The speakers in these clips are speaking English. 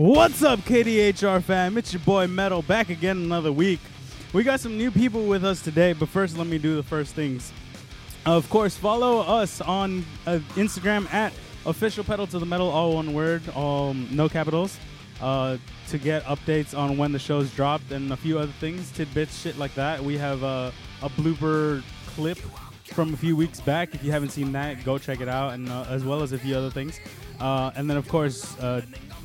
What's up, KDHR fam? It's your boy Metal back again another week. We got some new people with us today, but first let me do the first things. Of course, follow us on Instagram at officialpedaltothemetal, all one word, all no capitals, to get updates on when the show's dropped and a few other things, tidbits, shit like that. We have a blooper clip from a few weeks back. If you haven't seen that, go check it out, and as well as a few other things. And then, of course,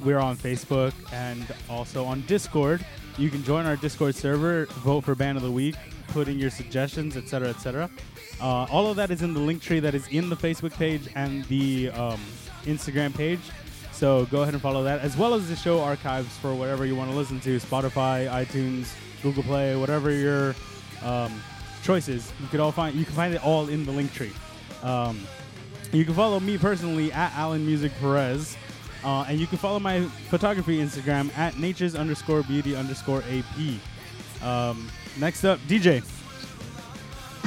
we're on Facebook and also on Discord. You can join our Discord server, vote for Band of the Week, put in your suggestions, etc., etc. All of that is in the link tree that is in the Facebook page and the Instagram page. So go ahead and follow that, as well as the show archives for whatever you want to listen to, Spotify, iTunes, Google Play, whatever your choices. You can find it all in the link tree. You can follow me personally at Alan Music Perez, and you can follow my photography Instagram at natures__beauty__ap. Next up, DJ.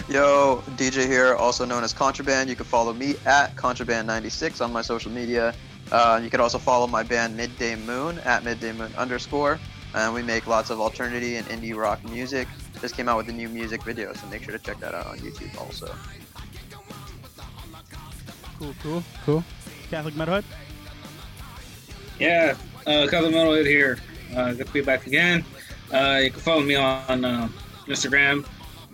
Yo, DJ here, also known as Contraband. You can follow me at Contraband96 on my social media. You can also follow my band Midday Moon at midday_moon_. And we make lots of alternative and indie rock music. Just came out with a new music video, so make sure to check that out on YouTube also. Cool. Catholic Metalhead? Yeah, Catholic Metalhead here. Good to be back again. You can follow me on Instagram,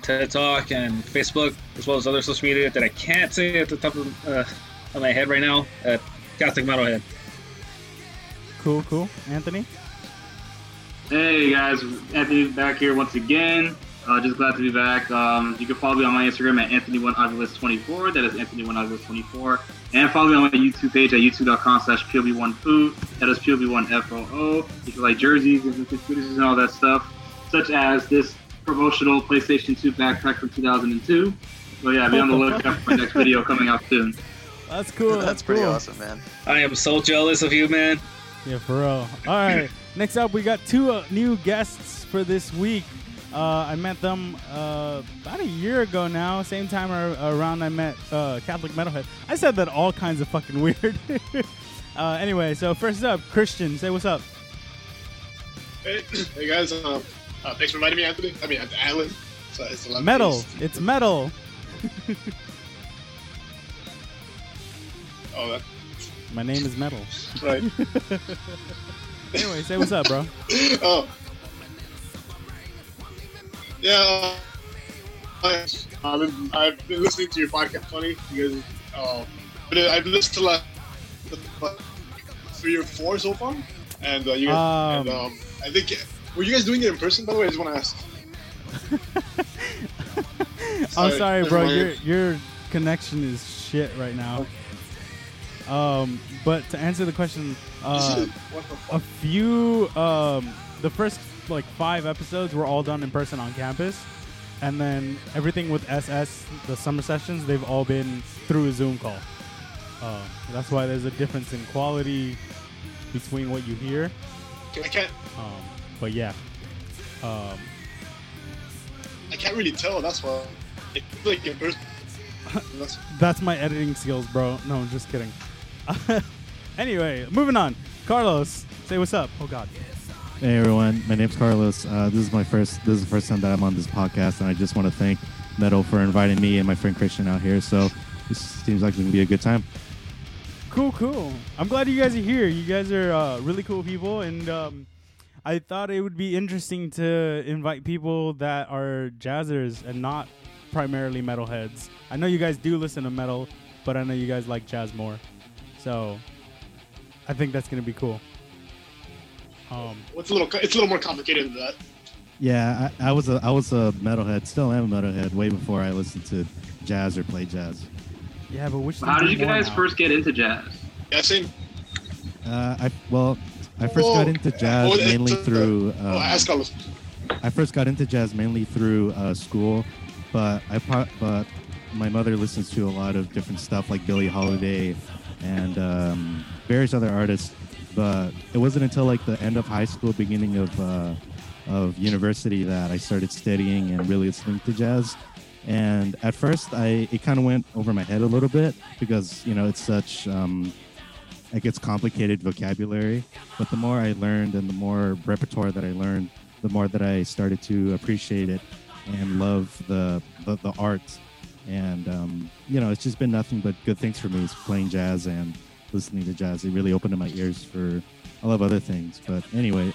TED Talk, and Facebook, as well as other social media that I can't say at the top of my head right now. Catholic Metalhead. Cool. Anthony? Hey guys, Anthony back here once again. Just glad to be back. You can follow me on my Instagram at anthony1ogilus24. That is anthony1ogilus24. And follow me on my YouTube page at youtube.com/pob1food. That is pob1foo. You can like jerseys and computers and all that stuff, such as this promotional PlayStation 2 backpack from 2002. So yeah, be on the lookout for my next video coming out soon. That's cool. That's pretty cool. Awesome, man. I am so jealous of you, man. Yeah, for real. All right. Next up, we got two new guests for this week. I met them about a year ago now. Same time around I met Catholic Metalhead. I said that all kinds of fucking weird. Anyway, so first up, Christian. Say what's up. Hey guys. Thanks for inviting me, Anthony. I mean, Alan. So it's Metal. It's Metal. Oh, that. My name is Metal. Right. Anyway, say what's up, bro. Oh. Yeah. I've been listening to your podcast, funny. You guys, but I've listened to like 3 or 4 so far, and you guys. And I think. Were you guys doing it in person, by the way? I just want to ask. I'm sorry, bro. Your connection is shit right now. But to answer the question, the first like 5 episodes were all done in person on campus, and then everything with SS, the summer sessions, they've all been through a Zoom call. That's why there's a difference in quality between what you hear. But yeah. I can't really tell, that's why. It's like in person. That's my editing skills, bro. No, I'm just kidding. Anyway, moving on. Carlos, say what's up. Oh God. Hey everyone, my name's Carlos. This is the first time that I'm on this podcast, and I just want to thank Metal for inviting me and my friend Christian out here. So this seems like it's gonna be a good time. Cool. I'm glad you guys are here. You guys are really cool people, and I thought it would be interesting to invite people that are jazzers and not primarily metalheads. I know you guys do listen to metal, but I know you guys like jazz more. So I think that's going to be cool. It's a little more complicated than that. Yeah, I was a metalhead. Still am a metalhead way before I listened to jazz or play jazz. Yeah, but how did you guys first get into jazz? Guessing? I first got into jazz mainly through school. But my mother listens to a lot of different stuff like Billie Holiday and various other artists. But it wasn't until like the end of high school, beginning of university that I started studying and really listening to jazz. And at first, it kind of went over my head a little bit because, you know, it's such It gets complicated vocabulary, but the more I learned and the more repertoire that I learned, the more that I started to appreciate it and love the art. And, you know, it's just been nothing but good things for me, is playing jazz and listening to jazz. It really opened my ears for a lot of other things. But anyway,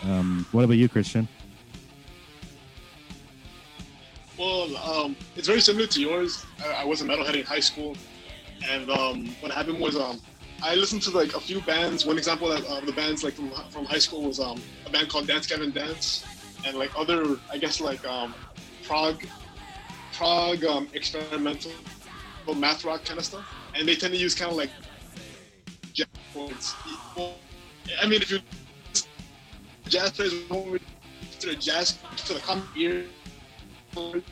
what about you, Christian? Well, it's very similar to yours. I was a metalhead in high school. And what happened was I listened to like a few bands. One example of the bands like from high school was a band called Dance Gavin Dance, and like other, I guess, like prog experimental math rock kind of stuff. And they tend to use kind of like jazz chords. I mean, if you jazz players to the jazz to the common ear, that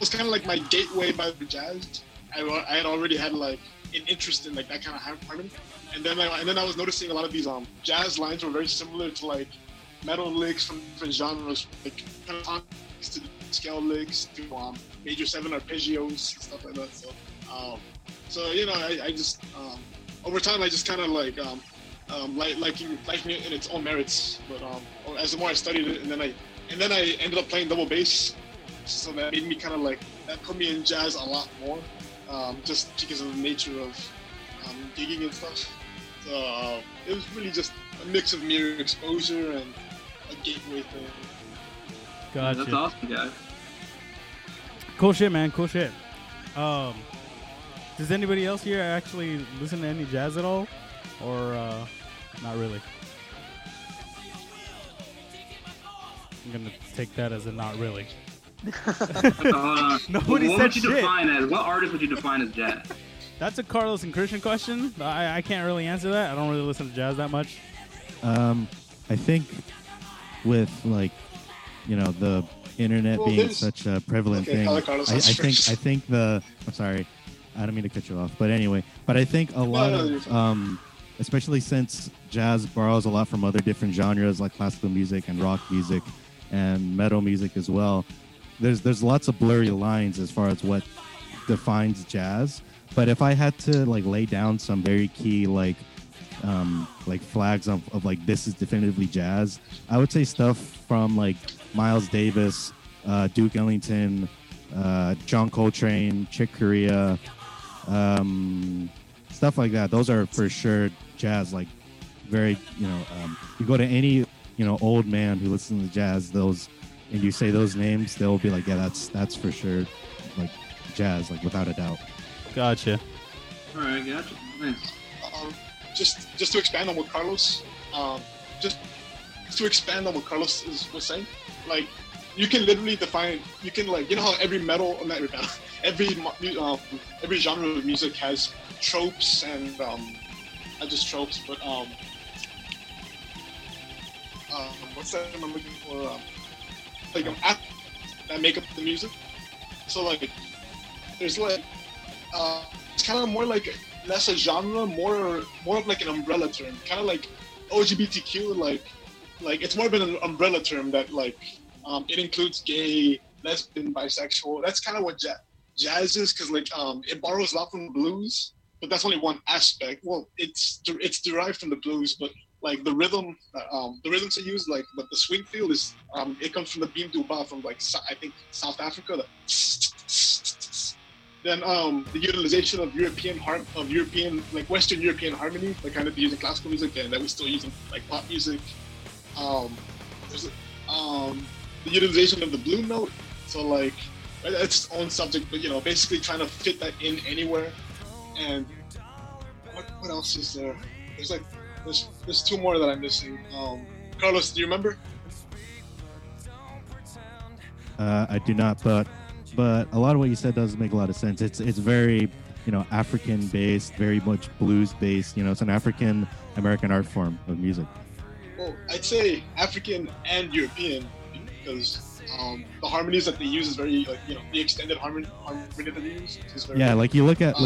was kind of like my gateway by the jazz. I had already had like an interest in like that kind of harmony, and then I was noticing a lot of these jazz lines were very similar to like metal licks from different genres, like kind of to scale licks to major seven arpeggios and stuff like that. So, you know, I just over time I just kind of like it in its own merits. But as the more I studied it, and then I ended up playing double bass, so that made me kind of like that put me in jazz a lot more. Just because of the nature of gigging and stuff. So it was really just a mix of mere exposure and a gateway thing. Gotcha. That's awesome, guys. Cool shit, man. Cool shit. Does anybody else here actually listen to any jazz at all? Or not really? I'm going to take that as a not really. Nobody said shit. What artist would you define as jazz? That's a Carlos and Christian question. I can't really answer that. I don't really listen to jazz that much. I think with like, you know, the internet being such a prevalent thing, I'm sorry, I don't mean to cut you off, but anyway, but I think a lot of especially since jazz borrows a lot from other different genres like classical music and rock music and metal music as well. There's lots of blurry lines as far as what defines jazz. But if I had to like lay down some very key like flags of like this is definitively jazz, I would say stuff from like Miles Davis, Duke Ellington, John Coltrane, Chick Corea, stuff like that. Those are for sure jazz. Like very, you know, you go to any, you know, old man who listens to jazz, those. And you say those names, they'll be like, yeah, that's for sure, like jazz, like without a doubt. Gotcha. All right, gotcha. Nice. Just to expand on what Carlos, was saying, like you can literally define, you can like, you know how every genre of music has tropes and not just tropes, but what's that I'm looking for? Like that make up the music. So like there's like it's kind of more like less a genre, more of like an umbrella term, kind of like LGBTQ, like it's more of an umbrella term that like it includes gay, lesbian, bisexual. That's kind of what jazz is, because like it borrows a lot from blues, but that's only one aspect. Well, it's derived from the blues, but like the rhythm, the rhythms are used, like, but the swing feel is, it comes from the beam duba from like, I think South Africa. Then the utilization of European, like Western European harmony, like kind of using classical music and that we still use in like pop music. The utilization of the blue note. So like, that's its own subject, but you know, basically trying to fit that in anywhere. And what else is there? There's two more that I'm missing. Carlos, do you remember? I do not, but a lot of what you said does make a lot of sense. It's very, you know, African based, very much blues based. You know, it's an African American art form of music. Well, I'd say African and European, because the harmonies that they use is very, like, you know, the extended harmony that they use is very. Yeah, like you look at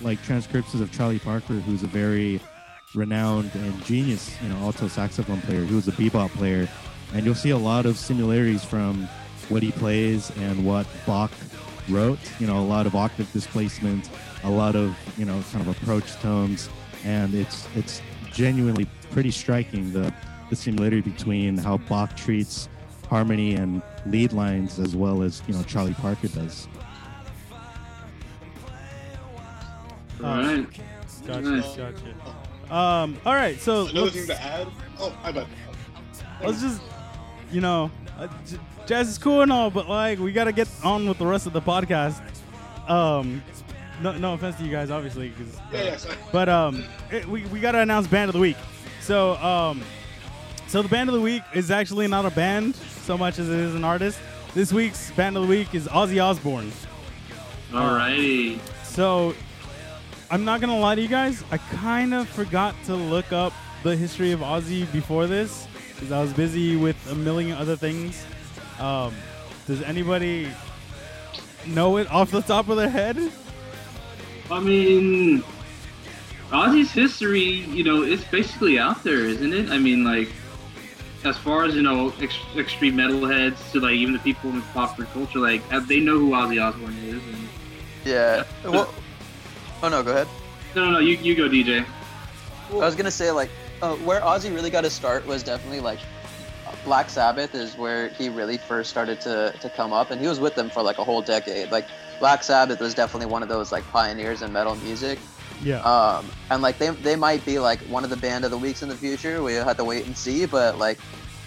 like transcriptions of Charlie Parker, who's a very renowned and genius, you know, alto saxophone player who was a bebop player, and you'll see a lot of similarities from what he plays and what Bach wrote, you know, a lot of octave displacement, a lot of, you know, kind of approach tones, and it's genuinely pretty striking, the similarity between how Bach treats harmony and lead lines as well as, you know, Charlie Parker does. All right. Gotcha. All right, so another thing to add. Oh, I bet. Let's just, you know, jazz is cool and all, but like we gotta get on with the rest of the podcast. No offense to you guys, obviously, cause, but we gotta announce Band of the Week. So the Band of the Week is actually not a band so much as it is an artist. This week's Band of the Week is Ozzy Osbourne. Alrighty. So I'm not gonna lie to you guys, I kind of forgot to look up the history of Ozzy before this, because I was busy with a million other things. Does anybody know it off the top of their head? I mean, Ozzy's history, you know, it's basically out there, isn't it? I mean, like, as far as, you know, extreme metalheads to, like, even the people in popular culture, like, they know who Ozzy Osbourne is. And yeah. Well, oh, no, go ahead. No, you go, DJ. I was going to say, like, where Ozzy really got to start was definitely, like, Black Sabbath is where he really first started to come up, and he was with them for, like, a whole decade. Like, Black Sabbath was definitely one of those, like, pioneers in metal music. Yeah. And, like, they might be, like, one of the Band of the Weeks in the future. We'll have to wait and see, but, like,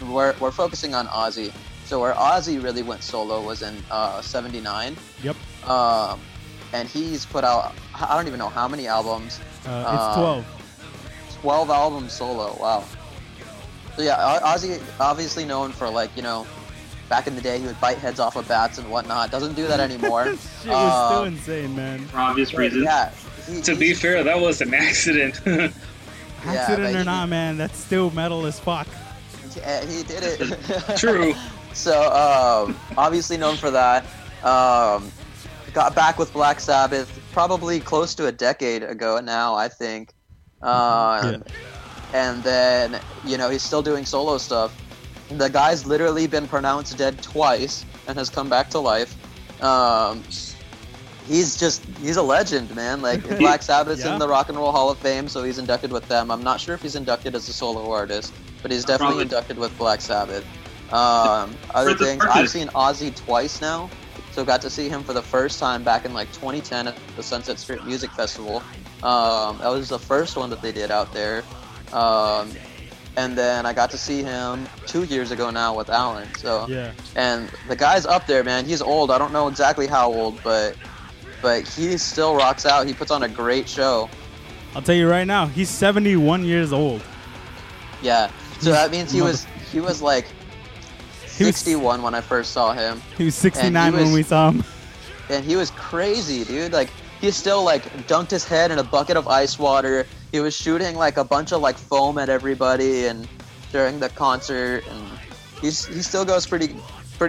we're focusing on Ozzy. So where Ozzy really went solo was in 79. Yep. And he's put out, I don't even know how many albums. It's 12. 12 albums solo, wow. So yeah, Ozzy obviously known for, like, you know, back in the day he would bite heads off of bats and whatnot. Doesn't do that anymore. Shit was still insane, man. For obvious reasons. Yeah. To be fair, that was an accident. Accident or not, man, that's still metal as fuck. Yeah, he did it. True. So, obviously known for that. Got back with Black Sabbath probably close to a decade ago now, I think. And then, you know, he's still doing solo stuff. The guy's literally been pronounced dead twice and has come back to life. He's a legend, man. Like, Black Sabbath's in the Rock and Roll Hall of Fame, so he's inducted with them. I'm not sure if he's inducted as a solo artist, but he's definitely inducted with Black Sabbath. Other things, I've seen Ozzy twice now, so got to see him for the first time back in, like, 2010 at the Sunset Strip Music Festival. That was the first one that they did out there. And then I got to see him 2 years ago now with Alan. So, yeah. And the guy's up there, man. He's old. I don't know exactly how old, but he still rocks out. He puts on a great show. I'll tell you right now, he's 71 years old. Yeah. So that means he was like 61 when I first saw him. He was 69 when we saw him. And he was crazy, dude. Like, he still, like, dunked his head in a bucket of ice water. He was shooting, like, a bunch of, like, foam at everybody and during the concert, and he still goes pretty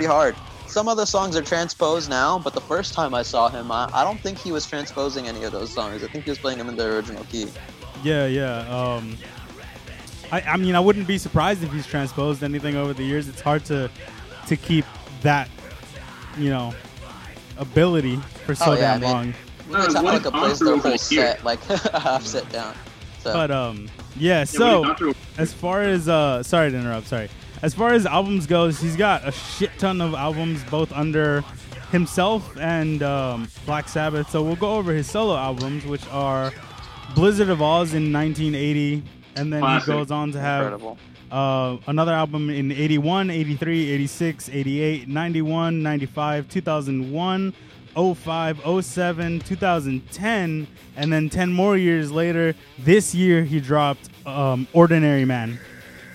hard. Some of the songs are transposed now, but the first time I saw him, I don't think he was transposing any of those songs. I think he was playing them in their original key. Yeah. I mean, I wouldn't be surprised if he's transposed anything over the years. It's hard to keep that, you know, ability for so long. It's not like a place their whole set, like, half set down. So. But, so, as far as, sorry to interrupt, as far as albums goes, he's got a shit ton of albums, both under himself and Black Sabbath. So we'll go over his solo albums, which are Blizzard of Oz in 1980, and then he goes on to have another album in 81, 83, 86, 88, 91, 95, 2001, 05, 07, 2010, and then 10 more years later, this year he dropped Ordinary Man.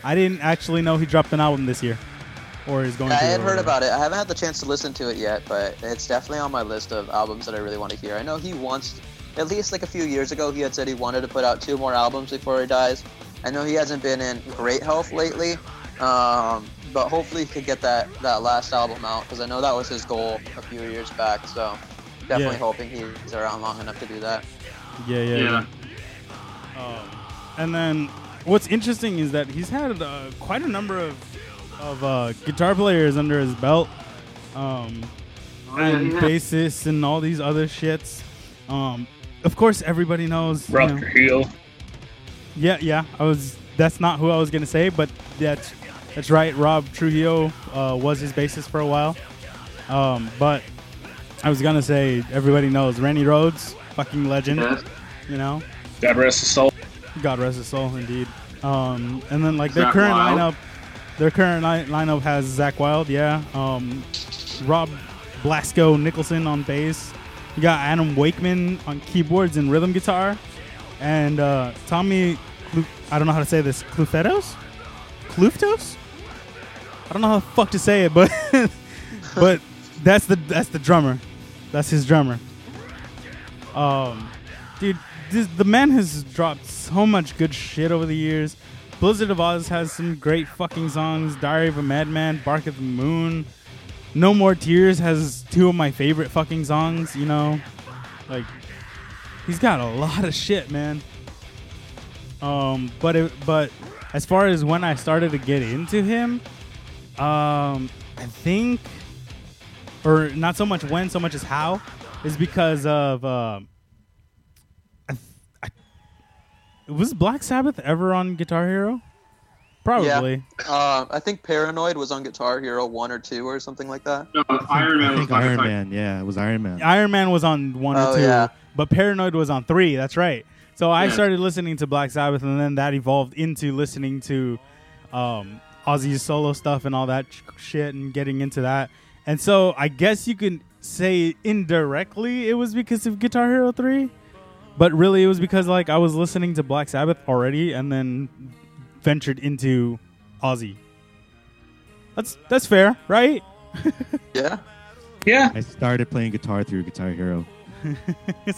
I didn't actually know he dropped an album this year, or is going to. I had heard about it. I haven't had the chance to listen to it yet, but it's definitely on my list of albums that I really want to hear. I know he wants, at least like a few years ago, he had said he wanted to put out 2 more albums before he dies. I know he hasn't been in great health lately, but hopefully he could get that last album out, because I know that was his goal a few years back. So definitely hoping he's around long enough to do that. Yeah. And then what's interesting is that he's had quite a number of guitar players under his belt, and bassists and all these other shits. of course, everybody knows Ralph Trujillo. Yeah. That's not who I was gonna say, but that's right. Rob Trujillo was his bassist for a while. But I was gonna say everybody knows Randy Rhoads, fucking legend. Yeah. You know. God rest his soul. God rest his soul, indeed. And then like their current lineup has Zach Wilde, Rob Blasco Nicholson on bass. You got Adam Wakeman on keyboards and rhythm guitar, and Tommy. I don't know how to say this. Kluftos? I don't know how the fuck to say it, but but that's the drummer. That's his drummer. Dude, the man has dropped so much good shit over the years. Blizzard of Oz has some great fucking songs. Diary of a Madman, Bark at the Moon. No More Tears has two of my favorite fucking songs, you know? Like, he's got a lot of shit, man. But as far as when I started to get into him, not so much when, so much as how, is because of, was Black Sabbath ever on Guitar Hero? Probably. Yeah. I think Paranoid was on Guitar Hero 1 or 2 or something like that. No, Iron Man was on Iron Man. Yeah, it was Iron Man. Iron Man was on 1 or 2, yeah. But Paranoid was on 3. That's right. So I started listening to Black Sabbath, and then that evolved into listening to Ozzy's solo stuff and all that shit and getting into that. And so I guess you could say indirectly it was because of Guitar Hero 3, but really it was because like I was listening to Black Sabbath already and then ventured into Ozzy. That's fair, right? Yeah. I started playing guitar through Guitar Hero.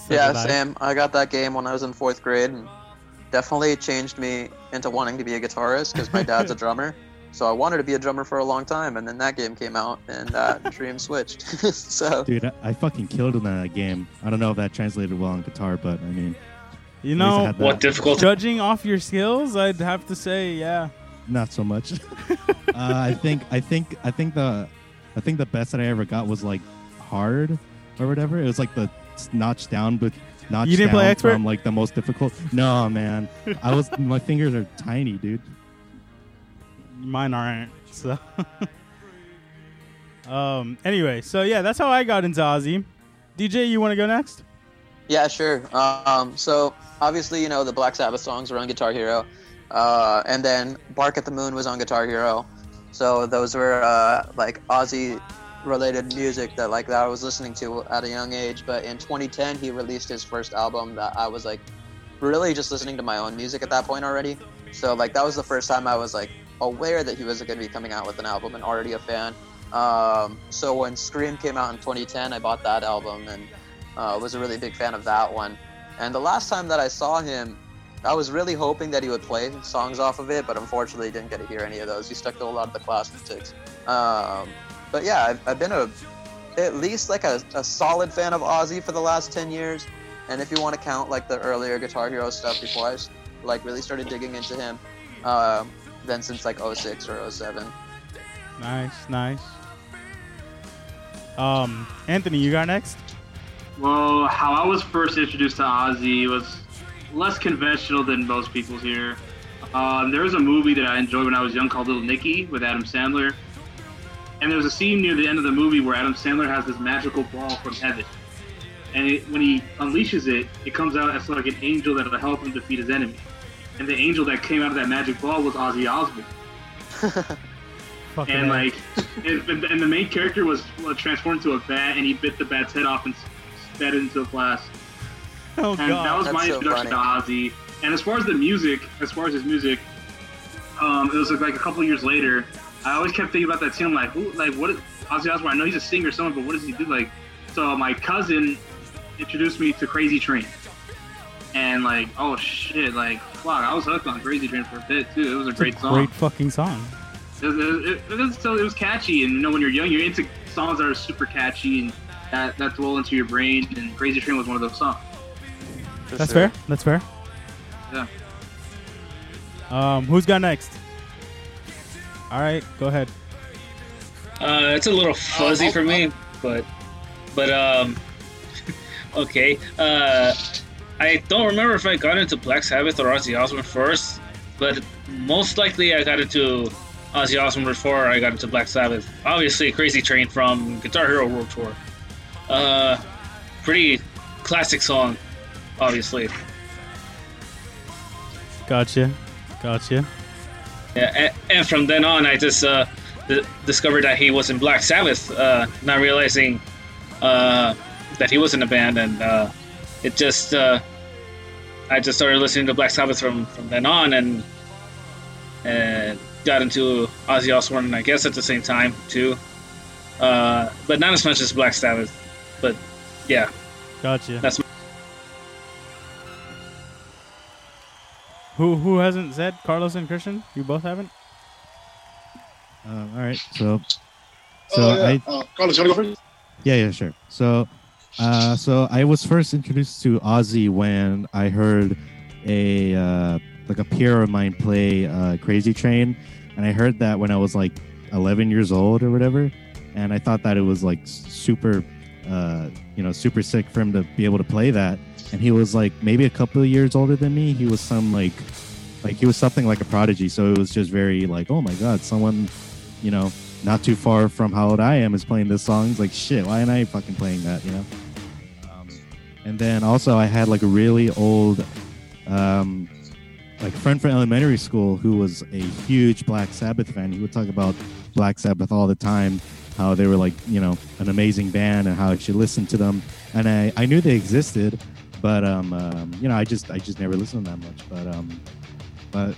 Same. I got that game when I was in 4th grade and definitely changed me into wanting to be a guitarist because my dad's a drummer. So I wanted to be a drummer for a long time, and then that game came out and that dream switched. So, dude, I fucking killed in that game. I don't know if that translated well on guitar, but I mean, you know, what difficulty? Judging off your skills, I'd have to say, yeah, not so much. I think the best that I ever got was like hard or whatever. It was like the notch down, but notch you didn't down play expert? From like the most difficult. No, man, my fingers are tiny, dude. Mine aren't. So, anyway, so yeah, that's how I got into Ozzy. DJ, you want to go next? Yeah, sure. So obviously, you know, the Black Sabbath songs were on Guitar Hero, and then Bark at the Moon was on Guitar Hero. So those were like Ozzy related music that I was listening to at a young age. But in 2010 he released his first album that I was like really just listening to my own music at that point already, so like that was the first time I was like aware that he was going to be coming out with an album and already a fan. So when Scream came out in 2010, I bought that album and was a really big fan of that one. And the last time that I saw him, I was really hoping that he would play songs off of it, but unfortunately didn't get to hear any of those. He stuck to a lot of the classics. But yeah, I've been at least a solid fan of Ozzy for the last 10 years. And if you want to count like the earlier Guitar Hero stuff before I like really started digging into him, then since like 06 or 07. Nice. Anthony, you got next? Well, how I was first introduced to Ozzy was less conventional than most people's here. There was a movie that I enjoyed when I was young called Little Nicky with Adam Sandler. And there's a scene near the end of the movie where Adam Sandler has this magical ball from heaven. And when he unleashes it, it comes out as like an angel that'll help him defeat his enemy. And the angel that came out of that magic ball was Ozzy Osbourne. And like, and the main character was transformed to a bat, and he bit the bat's head off and sped into a blast. Oh, and God, that was my introduction to Ozzy. And as far as his music, it was like a couple of years later. I always kept thinking about that scene. I'm like, ooh, like what is Ozzy Osbourne? I know he's a singer or something, but what does he do? Like, so my cousin introduced me to Crazy Train. And like, oh shit, like, fuck, I was hooked on Crazy Train for a bit too. It was a great song. Great fucking song. It was catchy, and you know, when you're young, you're into songs that are super catchy and that roll into your brain, and Crazy Train was one of those songs. That's fair. Yeah. Who's got next? All right, go ahead. It's a little fuzzy for me, but okay. I don't remember if I got into Black Sabbath or Ozzy Osbourne first, but most likely I got into Ozzy Osbourne before I got into Black Sabbath. Obviously, Crazy Train from Guitar Hero World Tour. Pretty classic song, obviously. Gotcha. Yeah, and from then on, I just discovered that he was in Black Sabbath, not realizing that he was in a band, and it just I just started listening to Black Sabbath from then on, and got into Ozzy Osbourne, I guess, at the same time too, but not as much as Black Sabbath. But yeah, gotcha. That's who hasn't said Carlos and Christian? You both haven't. All right, so yeah. Carlos, you want to go first? Yeah, sure. So I was first introduced to Ozzy when I heard a peer of mine play Crazy Train, and I heard that when I was like 11 years old or whatever, and I thought that it was like super, super sick for him to be able to play that. And he was like maybe a couple of years older than me. He was something like a prodigy. So it was just very like, oh my God, someone, not too far from how old I am is playing this song. It's like, shit, why am I fucking playing that, And then also I had like a really old friend from elementary school who was a huge Black Sabbath fan. He would talk about Black Sabbath all the time, how they were like, an amazing band and how I should listen to them. And I knew they existed, but, I just never listened to them that much. But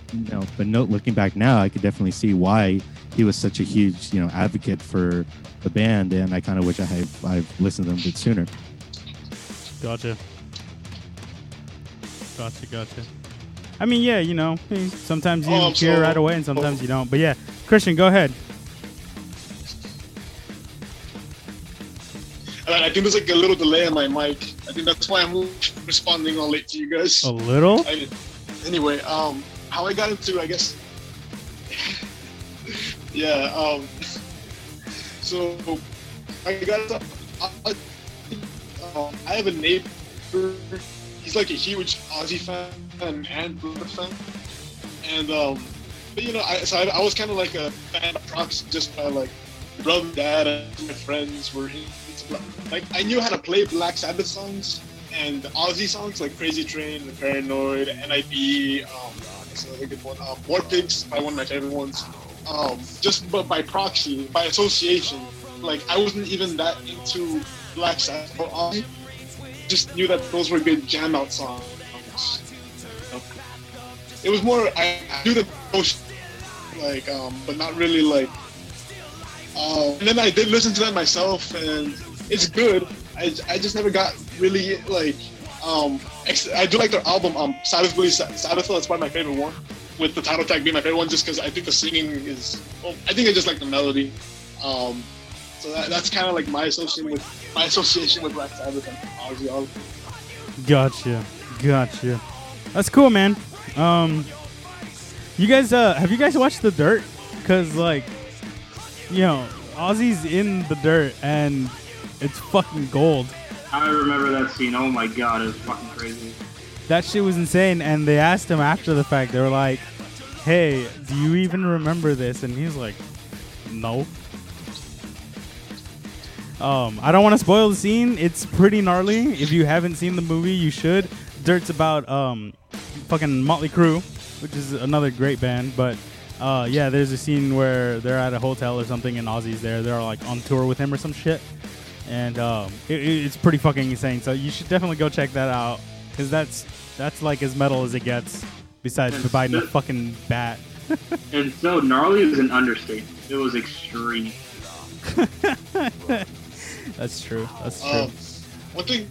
looking back now, I could definitely see why he was such a huge, advocate for the band, and I kind of wish I've listened to them a bit sooner. Gotcha. I mean, yeah, sometimes you hear right away, and sometimes you don't. But yeah, Christian, go ahead. I think there's like a little delay on my mic. I think that's why I'm responding all late to you guys. A little? Anyway, how I got into, I guess. Yeah, so I got I have a neighbor, he's like a huge Ozzy fan and Bruno fan, and I was kind of like a fan of proxy just by like brother, dad, and my friends were into like I knew how to play Black Sabbath songs and Ozzy songs like Crazy Train, The Paranoid, NIB, that's another good one, War Pigs, by one of my favorite ones. Just by proxy, by association, like I wasn't even that into Black Sabbath. I just knew that those were good jam out songs. It was more I knew the most, like, but not really like. And then I did listen to that myself, and it's good. I just never got really like. I do like their album Sabbath Really Sabbath. That's probably my favorite one, with the title tag being my favorite one, just because I think the singing is, I think I just like the melody. So that's kind of like my association with Black Sabbath and Ozzy Osbourne. Gotcha. That's cool, man. You guys, have you guys watched The Dirt? Because Ozzy's in The Dirt and it's fucking gold. I remember that scene. Oh my God, it was fucking crazy. That shit was insane, and they asked him after the fact. They were like, hey, do you even remember this? And he's like, no. I don't want to spoil the scene. It's pretty gnarly. If you haven't seen the movie, you should. Dirt's about fucking Motley Crue, which is another great band. But, yeah, there's a scene where they're at a hotel or something, and Ozzy's there. They're, like, on tour with him or some shit. And it's pretty fucking insane. So you should definitely go check that out. Because that's like as metal as it gets, besides providing a fucking bat. And so gnarly is an understatement. It was extreme. That's true. One thing,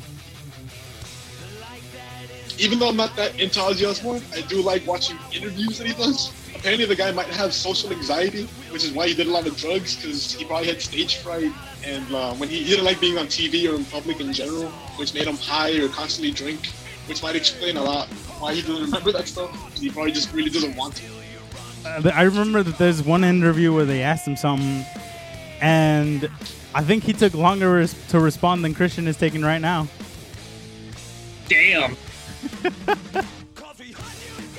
even though I'm not that into Ozzy Osbourne, I do like watching interviews that he does. Apparently the guy might have social anxiety, which is why he did a lot of drugs, because he probably had stage fright. And when he didn't like being on TV or in public in general, which made him high or constantly drink. Which might explain a lot why he doesn't remember that stuff. He probably just really doesn't want to. I remember that there's one interview where they asked him something, and I think he took longer to respond than Christian is taking right now. Damn.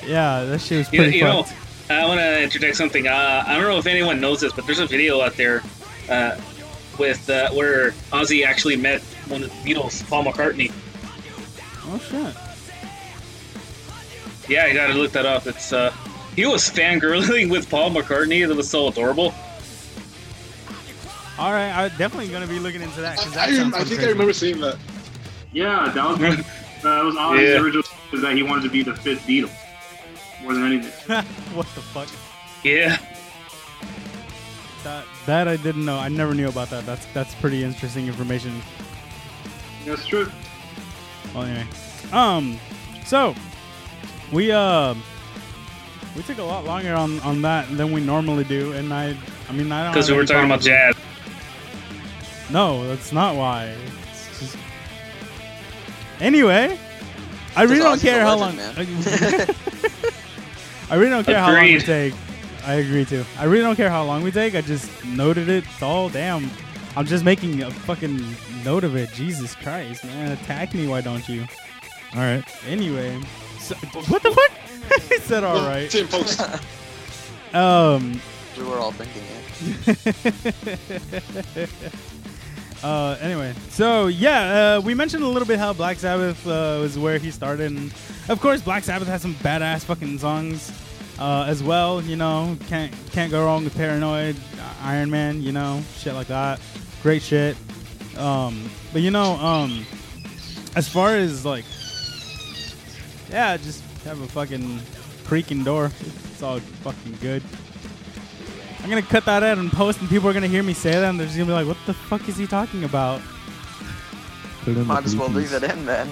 Yeah, that shit was pretty fun. You know, I want to interject something. I don't know if anyone knows this, but there's a video out there with where Ozzy actually met one of the Beatles, Paul McCartney. Oh, shit. Yeah, you gotta look that up. It's he was fangirling with Paul McCartney. That was so adorable. All right, I'm definitely gonna be looking into that. I think I remember seeing that. Yeah, that was that was Ozzy's original was that he wanted to be the fifth Beatle more than anything. What the fuck? Yeah. That I didn't know. I never knew about that. That's pretty interesting information. That's true. Well, anyway, so. We took a lot longer on that than we normally do, and I mean I don't because we were talking about jazz. No, that's not why. It's just... Anyway, I really don't care how long. I really don't care how long we take. I agree too. I really don't care how long we take. I just noted it. Oh damn! I'm just making a fucking note of it. Jesus Christ, man! Attack me, why don't you? All right. Anyway. So, what the fuck? He said all right. We were all thinking it. Anyway, so yeah, we mentioned a little bit how Black Sabbath was where he started. And of course, Black Sabbath has some badass fucking songs as well. You know, can't go wrong with Paranoid, Iron Man. You know, shit like that. Great shit. But you know, as far as like. Yeah, just have a fucking creaking door. It's all fucking good. I'm going to cut that out and post, and people are going to hear me say that, and they're just going to be like, what the fuck is he talking about? Might as well leave it in, then.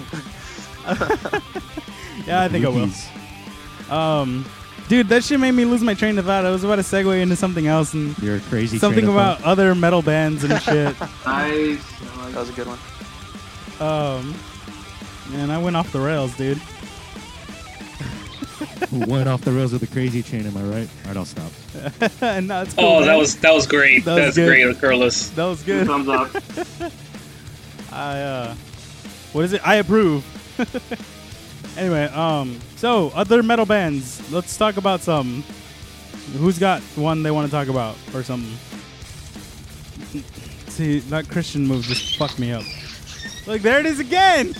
Yeah, I think I will. Dude, that shit made me lose my train of thought. I was about to segue into something else. And you're a crazy something about other metal bands and shit. Nice. That was a good one. Man, I went off the rails, dude. Went off the rails with the crazy train, am I right? All right, I'll stop. No, it's cool, that was great. That was great with Carlos. That was good. Thumbs up. What is it? I approve. Anyway, so other metal bands. Let's talk about some. Who's got one they want to talk about or something? See, that Christian move just fucked me up. Look, there it is again.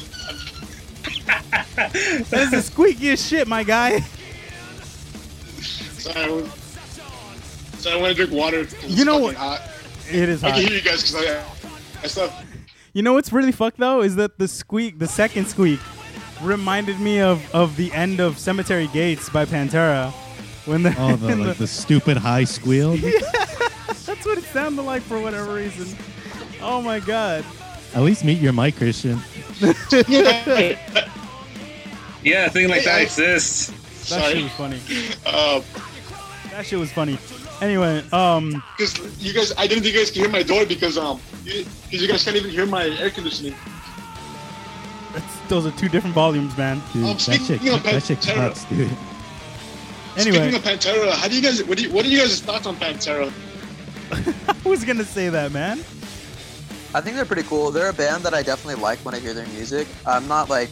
That's the squeakiest shit, my guy. So I want to drink water. It's you know what? Hot. It is hot. I can hear you guys because I stopped. You know what's really fucked though is that the second squeak, reminded me of the end of Cemetery Gates by Pantera, when the stupid high squeal. Yeah, that's what it sounded like for whatever reason. Oh my god. At least meet your mic, Christian. Yeah, a thing like that exists. That shit was funny. That shit was funny. Anyway, because you guys, I didn't think you guys could hear my door because you guys can't even hear my air conditioning. Those are two different volumes, man. Dude, that shit cuts, dude. Anyway, speaking of Pantera, how do you guys? What are you guys' thoughts on Pantera? I was gonna say that, man. I think they're pretty cool. They're a band that I definitely like when I hear their music. I'm not like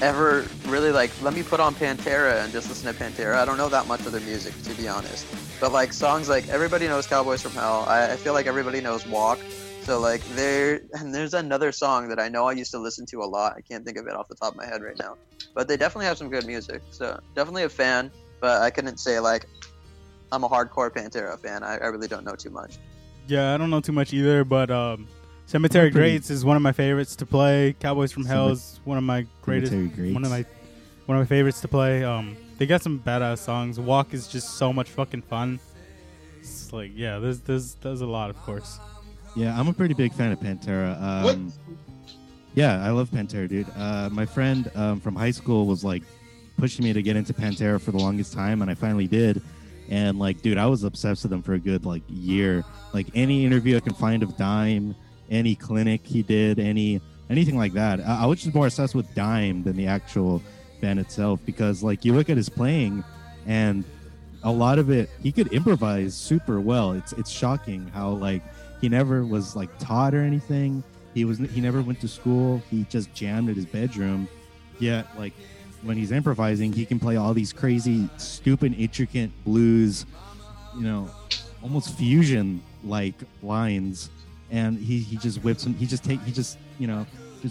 ever really like, let me put on Pantera and just listen to Pantera. I don't know that much of their music, to be honest. But like songs like everybody knows Cowboys from Hell. I feel like everybody knows Walk. So like there's another song that I know I used to listen to a lot. I can't think of it off the top of my head right now. But they definitely have some good music. So definitely a fan, but I couldn't say like I'm a hardcore Pantera fan. I really don't know too much. Yeah, I don't know too much either, but Cemetery Gates is one of my favorites to play. Cowboys from Hell is one of my greatest, one of my favorites to play. They got some badass songs. Walk is just so much fucking fun. It's like, yeah, there's a lot, of course. Yeah, I'm a pretty big fan of Pantera. Yeah, I love Pantera, dude. My friend from high school was like pushing me to get into Pantera for the longest time, and I finally did. And like, dude, I was obsessed with them for a good like year. Like any interview I can find of Dime. Any clinic he did, anything like that. I was just more obsessed with Dime than the actual band itself because, like, you look at his playing, and a lot of it he could improvise super well. It's shocking how like he never was like taught or anything. He never went to school. He just jammed at his bedroom. Yeah, like when he's improvising, he can play all these crazy, stupid, intricate blues, you know, almost fusion-like lines, and he just whips them. He just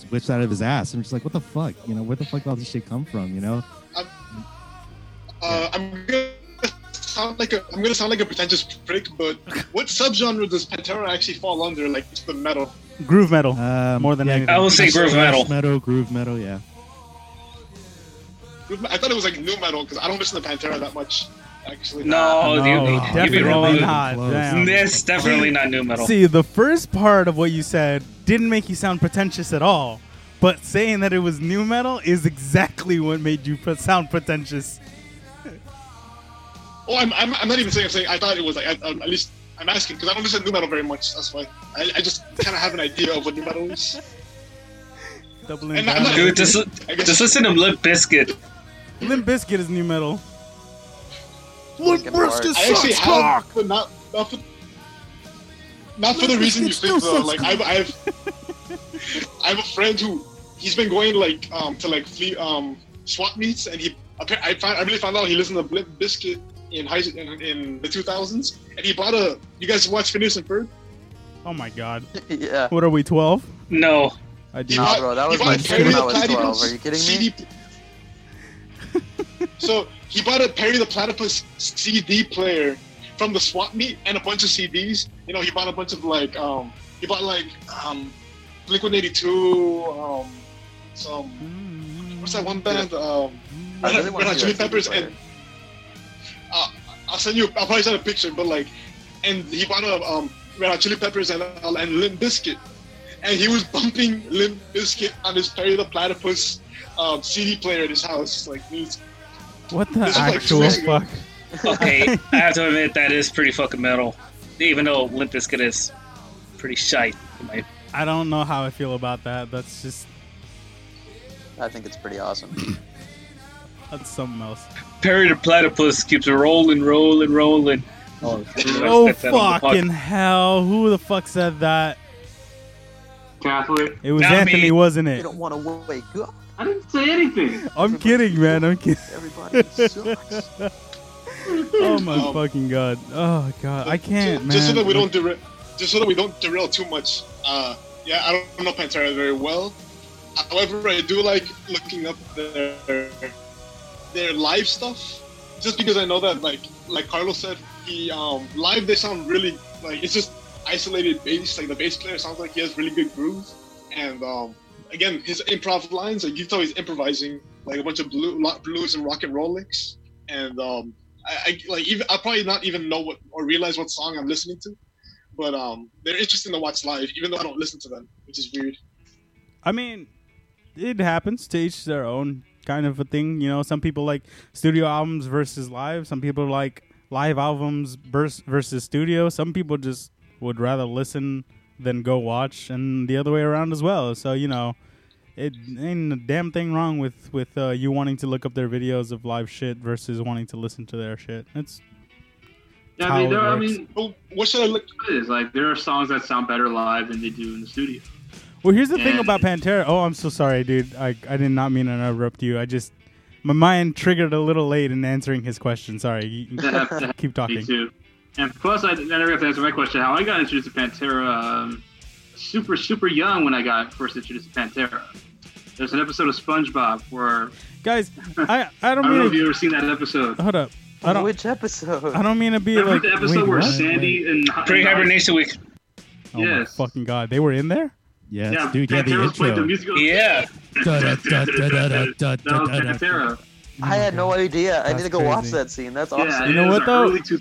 whips out of his ass. I'm just like, what the fuck? You know, where the fuck did all this shit come from? You know. I'm gonna sound like a pretentious prick, but what subgenre does Pantera actually fall under? Like, it's the metal. Groove metal, more than anything. I will say groove metal, yeah. I thought it was like new metal because I don't listen to Pantera that much. Actually, no, definitely not. This definitely not new metal. See, the first part of what you said didn't make you sound pretentious at all, but saying that it was new metal is exactly what made you sound pretentious. Oh, I'm not even saying. I'm saying I thought it was like at least. I'm asking because I don't listen to new metal very much. That's why I just kind of have an idea of what new metal is. Dude, just listen to Limp Bizkit. Limp Bizkit is new metal. Limp Bizkit sucks cock, but not for the reason you think though. Like I have a friend who he's been going like to like flea, swap meets, and I really found out he listened to Limp Bizkit in the 2000s, and he bought a. You guys watch Phineas and Ferb? Oh my god! Yeah. What are we 12? No. I do. Nah, bro, that was my dream when I was 12. Are you kidding me? So he bought a Perry the Platypus CD player from the swap meet and a bunch of CDs. You know, he bought a bunch of like Blink-182, some what's that one band? Red Hot Chili Peppers, and I'll probably send a picture, but like, and he bought a Red Hot Chili Peppers and Limp Bizkit. And he was bumping Limp Bizkit on his Perry the Platypus CD player at his house. Like, what the actual fuck? Okay, I have to admit that is pretty fucking metal. Even though Limp Bizkit is pretty shite. I don't know how I feel about that. That's just... I think it's pretty awesome. That's something else. Perry the Platypus keeps rolling. Oh fucking hell. Who the fuck said that? Catholic. It was not Anthony, me. Wasn't it? You don't want to wake up. I didn't say anything. I'm kidding, man. I'm kidding. Everybody sucks. Oh my fucking god. Oh god, I can't, man. Just so that we don't derail too much. Yeah, I don't know Pantera very well. However, I do like looking up their live stuff, just because I know that like Carlos said, he live they sound really like it's just. Isolated bass, like the bass player sounds like he has really good grooves, and again his improv lines, like you tell he's improvising like a bunch of blues and rock and roll licks, and I probably not even know what or realize what song I'm listening to, but they're interesting to watch live, even though I don't listen to them, which is weird. I mean, it happens to each their own kind of a thing, you know. Some people like studio albums versus live. Some people like live albums versus studio. Some people just would rather listen than go watch, and the other way around as well. So, you know, it ain't a damn thing wrong with you wanting to look up their videos of live shit versus wanting to listen to their shit. What should I look at? Is like there are songs that sound better live than they do in the studio. Well, here's the thing about Pantera. Oh, I'm so sorry, dude. I did not mean to interrupt you. I just my mind triggered a little late in answering his question. Sorry, keep talking. Me too. And plus, I never got to answer my question. How I got introduced to Pantera, super, super young when I got first introduced to Pantera. There's an episode of SpongeBob where... Guys, I don't mean... I don't know if you've ever seen that episode. Hold up. Which episode? I don't mean to be remember like... the episode where what? Sandy and... Pre-Hibernation Week. Oh yes. My fucking god. They were in there? Yes, yeah, dude. Yeah, Pantera played the musical... Yeah. That was Pantera. I had no idea. That's I need to go crazy. Watch that scene. That's awesome. Yeah, you know what though? It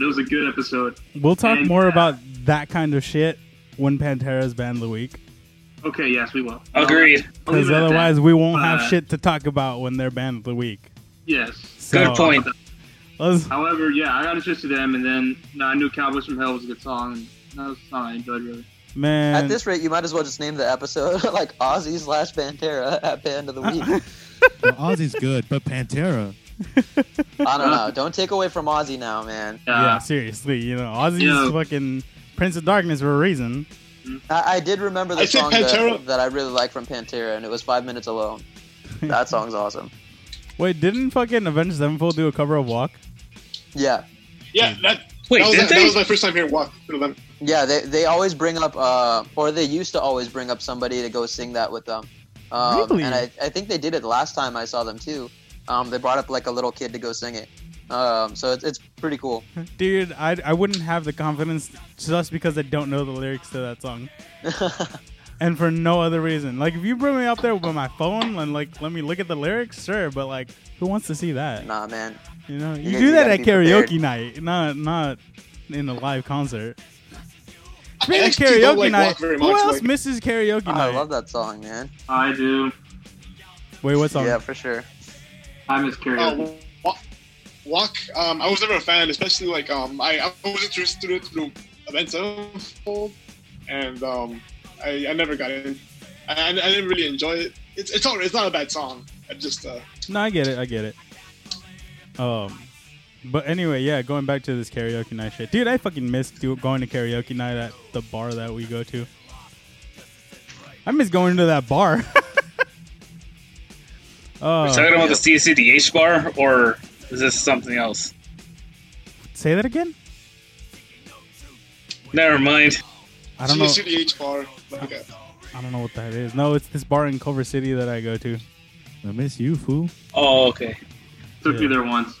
was a good episode. We'll talk more about that kind of shit when Pantera's band of the week. Okay, yes, we will. Agreed. Because otherwise we won't have shit to talk about when they're band of the week. Yes. So, good point. However, yeah, I got interested in them, and then I knew Cowboys from Hell was a good song, and that was a song I enjoyed really. Man. At this rate, you might as well just name the episode like Ozzy/Pantera at band of the week. Well, Ozzy's good, but Pantera. I don't know. Don't take away from Ozzy now, man. Yeah, seriously. You know, Ozzy's fucking Prince of Darkness for a reason. I did remember the song that I really like from Pantera, and it was 5 Minutes Alone. That song's awesome. Wait, didn't fucking Avenged Sevenfold do a cover of Walk? Yeah. Yeah, that was my first time hearing Walk. Yeah, they always bring up, or they used to always bring up somebody to go sing that with them. Really? And I think they did it last time I saw them too. They brought up like a little kid to go sing it. So it's pretty cool. Dude, I wouldn't have the confidence just because I don't know the lyrics to that song. And for no other reason. Like, if you bring me up there with my phone and, like, let me look at the lyrics, sure. But, like, who wants to see that? Nah, man. You know, you do that at karaoke night, not in a live concert. Speaking of karaoke night, who else misses karaoke night? I love that song, man. I do. Wait, what song? Yeah, for sure. I miss karaoke. Walk, I was never a fan, especially, like, I was introduced to it through events and, I never got in. I didn't really enjoy it. It's not a bad song. I just no, I get it. But anyway, yeah. Going back to this karaoke night shit, dude. I fucking miss going to karaoke night at the bar that we go to. I miss going to that bar. Are you talking about the CCDH bar, or is this something else? Say that again. Never mind. I don't know. CDH bar. Okay. I don't know what that is. No, it's this bar in Culver City that I go to. I miss you, fool. Oh, okay. Took me there once.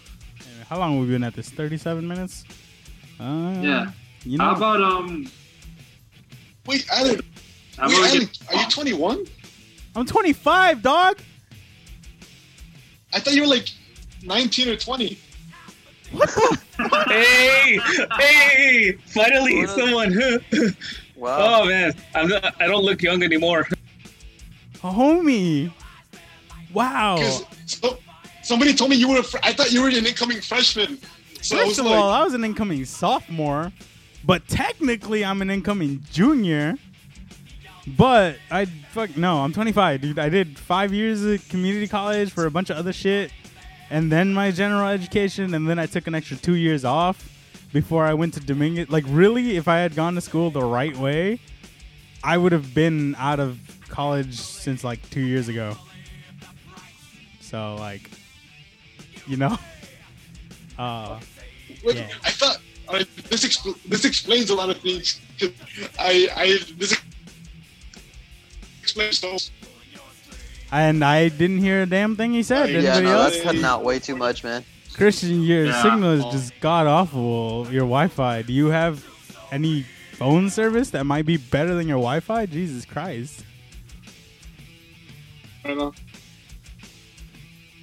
How long have we been at this? 37 minutes? Yeah. You know. How about, Wait, are you 21? I'm 25, dog! I thought you were, like, 19 or 20. What the fuck? Hey! Finally, someone... Wow. Oh man, I don't look young anymore. Homie, wow. So, somebody told me you were. I thought you were an incoming freshman. So first of all, I was an incoming sophomore, but technically I'm an incoming junior. But I'm 25, dude. I did 5 years at community college for a bunch of other shit, and then my general education, and then I took an extra 2 years off. Before I went to Dominguez, like really, if I had gone to school the right way, I would have been out of college since like 2 years ago. So like, you know, yeah. I thought this explains a lot of things. And I didn't hear a damn thing he said. That's cutting out way too much, man. Christian, your signal is just god-awful, your Wi-Fi. Do you have any phone service that might be better than your Wi-Fi? Jesus Christ. I don't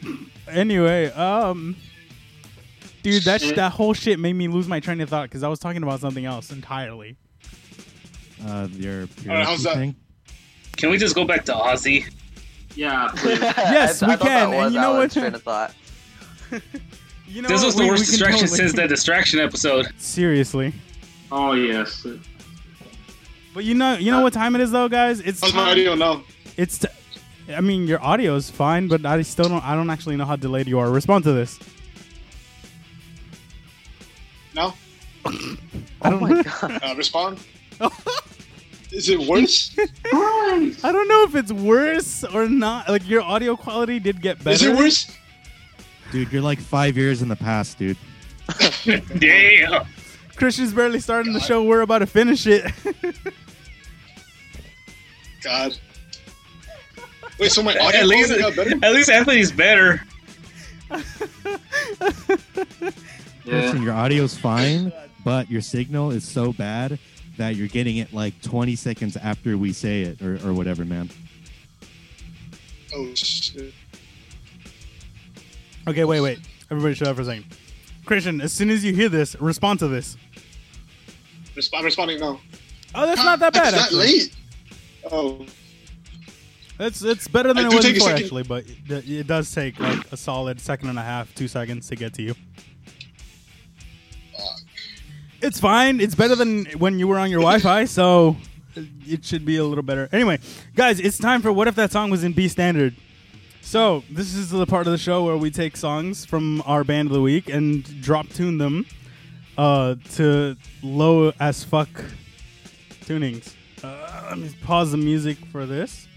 know. Anyway, dude, that whole shit made me lose my train of thought because I was talking about something else entirely. How's that thing? Can we just go back to Ozzy? Yeah. Yes, we can. And you know what? Train of thought. You know, this was the worst distraction since that distraction episode. Seriously. Oh yes. But you know what time it is though, guys. It's how's my audio now? It's. I mean, your audio is fine, but I still don't. I don't actually know how delayed you are. Respond to this. No. Oh my god. Respond. Is it worse? I don't know if it's worse or not. Like your audio quality did get better. Is it worse? Dude, you're like 5 years in the past, dude. Damn. Christian's barely starting the show. We're about to finish it. God. Wait, so my audio got better? At least Anthony's better. Listen, your audio's fine, but your signal is so bad that you're getting it like 20 seconds after we say it or whatever, man. Oh, shit. Okay, wait. Everybody shut up for a second. Christian, as soon as you hear this, respond to this. Responding now. Oh, that's not that bad, actually. It's not late. Oh. It's better than it was before, actually, but it does take like a solid second and a half, 2 seconds to get to you. Fuck. It's fine. It's better than when you were on your Wi-Fi, so it should be a little better. Anyway, guys, it's time for What If That Song Was in B Standard. So, this is the part of the show where we take songs from our band of the week and drop-tune them to low-as-fuck tunings. Let me pause the music for this.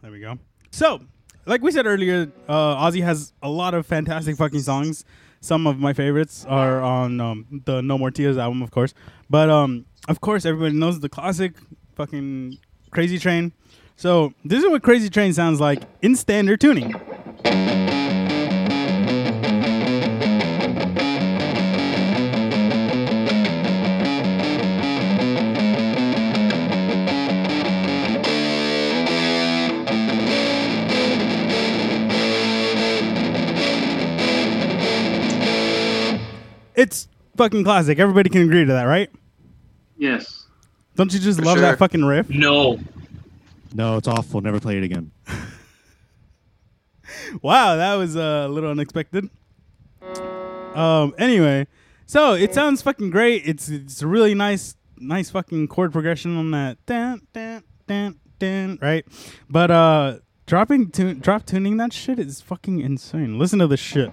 There we go. So, like we said earlier, Ozzy has a lot of fantastic fucking songs. Some of my favorites are on the No More Tears album, of course. But of course, everybody knows the classic fucking Crazy Train. So this is what Crazy Train sounds like in standard tuning. It's fucking classic. Everybody can agree to that, right? Yes. Don't you just love that fucking riff? No. No, it's awful. Never play it again. Wow, that was a little unexpected. Anyway, so it sounds fucking great. It's a really nice fucking chord progression on that. Dun, dun, dun, dun, right? But drop tuning that shit is fucking insane. Listen to this shit.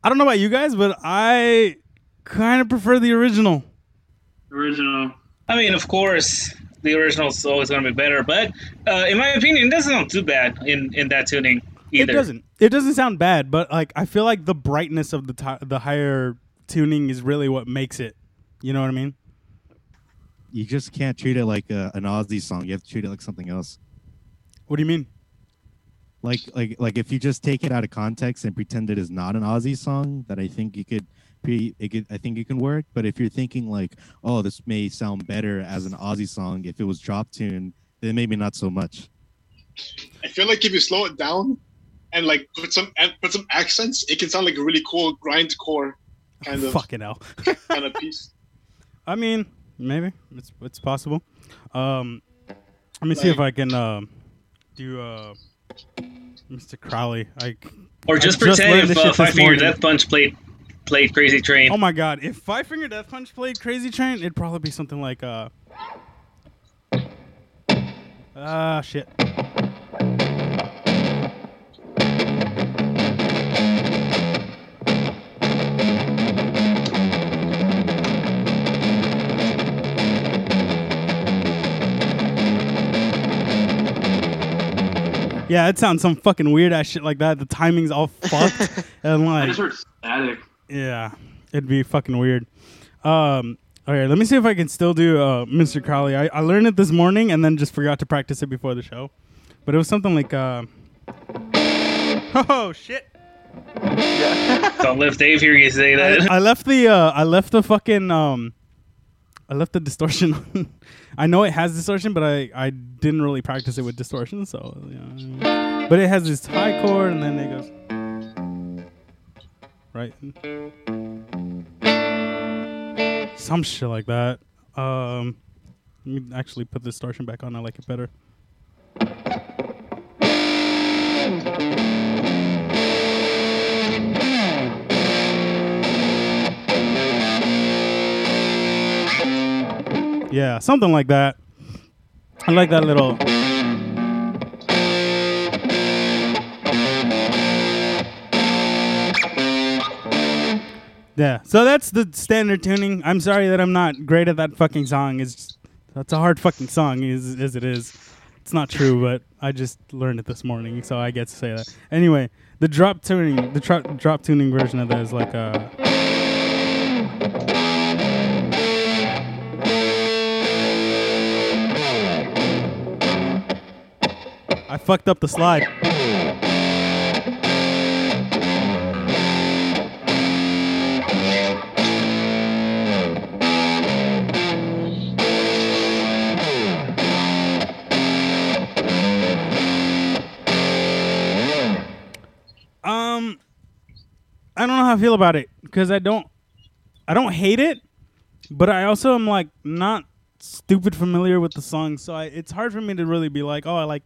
I don't know about you guys, but I kind of prefer the original. I mean, of course, the original is always going to be better, but in my opinion, it doesn't sound too bad in that tuning either. It doesn't sound bad, but like I feel like the brightness of the higher tuning is really what makes it. You know what I mean? You just can't treat it like an Ozzy song. You have to treat it like something else. What do you mean? Like, if you just take it out of context and pretend it is not an Ozzy song, that I think it can work. But if you're thinking like, oh, this may sound better as an Ozzy song if it was drop tuned, then maybe not so much. I feel like if you slow it down and like put some accents, it can sound like a really cool grindcore kind of fucking hell kind of piece. I mean, maybe it's possible. Let me see if I can do. Mr. Crowley, if Five-Finger Death Punch played Crazy Train. Oh my God! If Five-Finger Death Punch played Crazy Train, it'd probably be something like shit. Yeah, it sounds some fucking weird ass shit like that. The timing's all fucked. And like, I just heard static. Yeah, it'd be fucking weird. Okay, let me see if I can still do Mr. Crowley. I learned it this morning and then just forgot to practice it before the show. But it was something like... oh, shit. Don't let Dave hear you say that. I left the distortion on. I know it has distortion, but I didn't really practice it with distortion, so yeah. But it has this high chord and then it goes right, some shit like that. Let me actually put the distortion back on. I like it better. Yeah, something like that. I like that little. Yeah, so that's the standard tuning. I'm sorry that I'm not great at that fucking song. That's a hard fucking song, as it is. It's not true, but I just learned it this morning, so I get to say that. Anyway, the drop tuning version of that is like a. I fucked up the slide. I don't know how I feel about it, because I don't hate it, but I also am like not stupid familiar with the song, so it's hard for me to really be like, oh, I like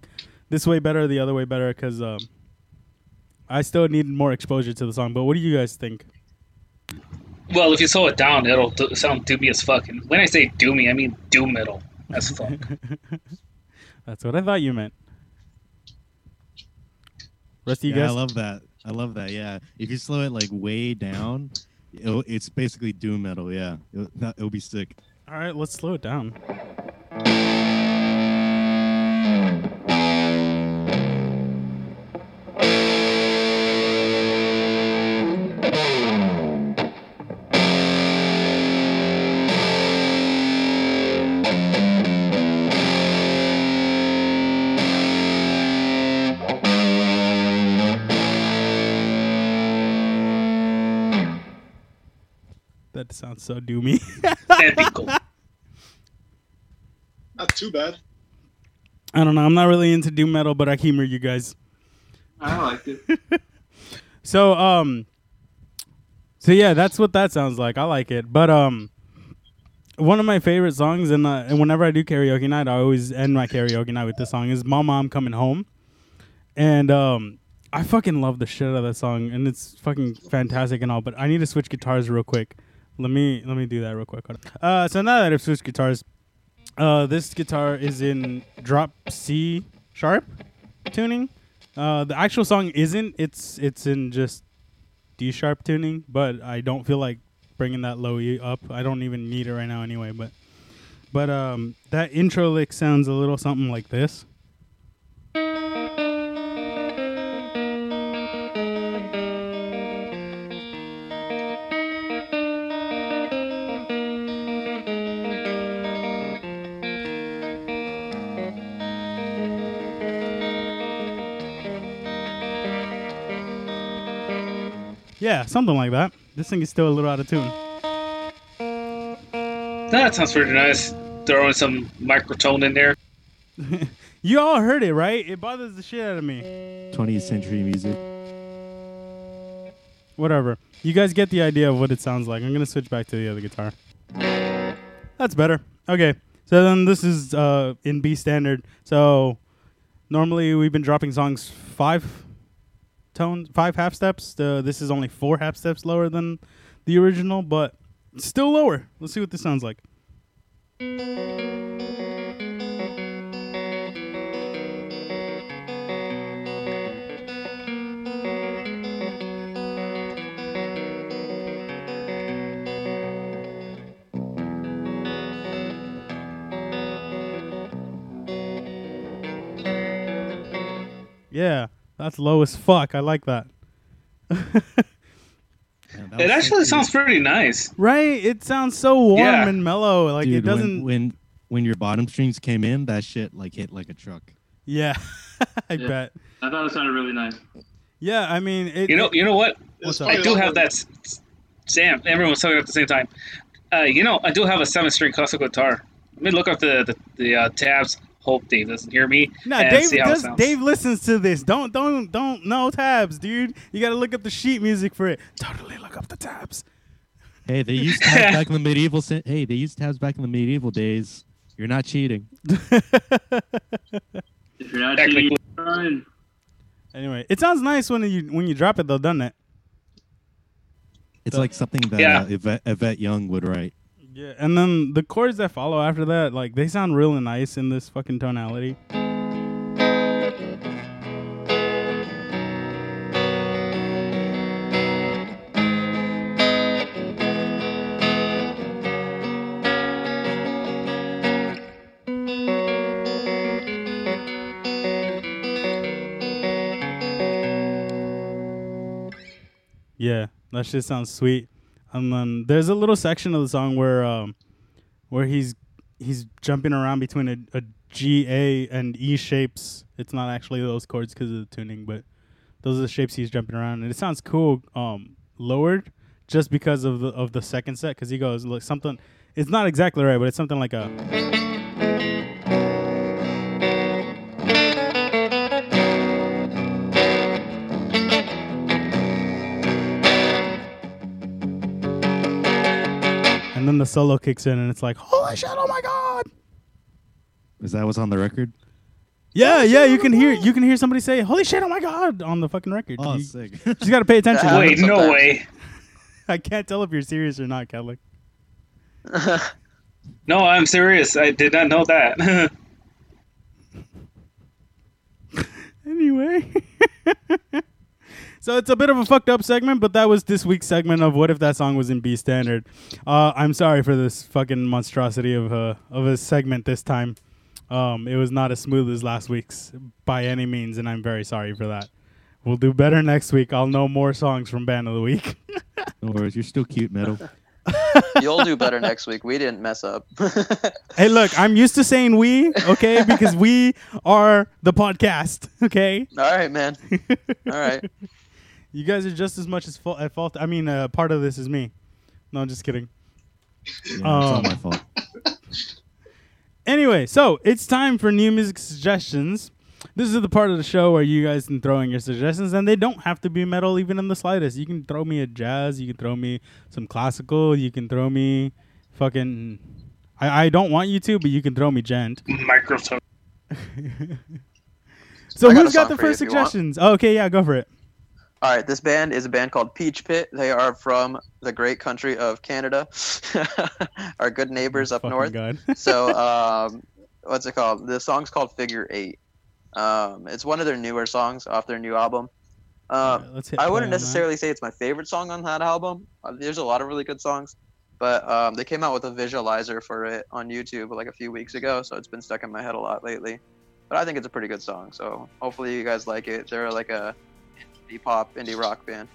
this way better, the other way better, because I still need more exposure to the song. But what do you guys think? Well, if you slow it down, it'll sound doomy as fuck. And when I say doomy, I mean doom metal as fuck. That's what I thought you meant. Rusty, you guys? I love that. Yeah. If you slow it like way down, it's basically doom metal. Yeah. It'll be sick. All right, let's slow it down. That sounds so doomy. That'd be cool. Not too bad. I don't know. I'm not really into doom metal, but I humor you guys. I liked it. So yeah, that's what that sounds like. I like it. But one of my favorite songs, and whenever I do karaoke night, I always end my karaoke night with this song, is Mama, I'm Coming Home. And I fucking love the shit out of that song, and it's fucking fantastic and all, but I need to switch guitars real quick. Let me do that real quick. So now that I've switched guitars, this guitar is in drop C sharp tuning. The actual song isn't. It's in just D sharp tuning, but I don't feel like bringing that low E up. I don't even need it right now anyway. But that intro lick sounds a little something like this. Yeah, something like that. This thing is still a little out of tune. That sounds pretty nice. Throwing some microtone in there. You all heard it, right? It bothers the shit out of me. 20th century music. Whatever. You guys get the idea of what it sounds like. I'm going to switch back to the other guitar. That's better. Okay. So then this is in B standard. So normally we've been dropping songs 5 half steps. This is only 4 half steps lower than the original, but still lower. Let's see what this sounds like. Yeah. That's low as fuck. I like that. It actually sounds pretty nice. Right? It sounds so warm and mellow. Like, dude, it doesn't... When your bottom strings came in, that shit like hit like a truck. Yeah. I bet. I thought it sounded really nice. Yeah, I mean... You know what? I do have that... Sam, everyone was talking at the same time. I do have a 7-string classic guitar. Let me look up the tabs... Hope Dave doesn't hear me. Nah, Dave listens to this. Don't. No tabs, dude. You gotta look up the sheet music for it. Totally look up the tabs. Hey, they used tabs back in the medieval. Hey, they used tabs back in the medieval days. You're not cheating. If you're not cheating, you're fine. Anyway, it sounds nice when you drop it though, doesn't it? It's like something that Yvette Young would write. Yeah, and then the chords that follow after that, like, they sound really nice in this fucking tonality. Yeah, that shit sounds sweet. And then there's a little section of the song where he's jumping around between a G, A, and E shapes. It's not actually those chords because of the tuning, but those are the shapes he's jumping around, and it sounds cool lowered just because of the second set, because he goes like something. It's not exactly right, but it's something like a. And then the solo kicks in, and it's like, holy shit, oh my god! Is that what's on the record? Yeah, yeah, you can hear somebody say, holy shit, oh my god, on the fucking record. Oh, sick. You just gotta pay attention. Wait, no way. I can't tell if you're serious or not, Catholic. No, I'm serious. I did not know that. Anyway. So it's a bit of a fucked up segment, but that was this week's segment of What If That Song Was in B Standard. I'm sorry for this fucking monstrosity of a segment this time. It was not as smooth as last week's by any means, and I'm very sorry for that. We'll do better next week. I'll know more songs from Band of the Week. No worries. You're still cute, Metal. You'll do better next week. We didn't mess up. Hey, look, I'm used to saying we, okay? Because we are the podcast, okay? All right, man. All right. You guys are just as much at fault. I mean, part of this is me. No, I'm just kidding. Yeah, it's all my fault. Anyway, so it's time for new music suggestions. This is the part of the show where you guys can throw in your suggestions, and they don't have to be metal even in the slightest. You can throw me a jazz. You can throw me some classical. You can throw me fucking... I don't want you to, but you can throw me gent. Microphone. So who's got the first suggestions? Oh, okay, yeah, go for it. All right, this band is a band called Peach Pit. They are from the great country of Canada. Our good neighbors up north. God. So what's it called? The song's called Figure Eight. It's one of their newer songs off their new album. I wouldn't necessarily say it's my favorite song on that album. There's a lot of really good songs, but they came out with a visualizer for it on YouTube like a few weeks ago, so it's been stuck in my head a lot lately. But I think it's a pretty good song, so hopefully you guys like it. They're like a indie pop, indie rock band.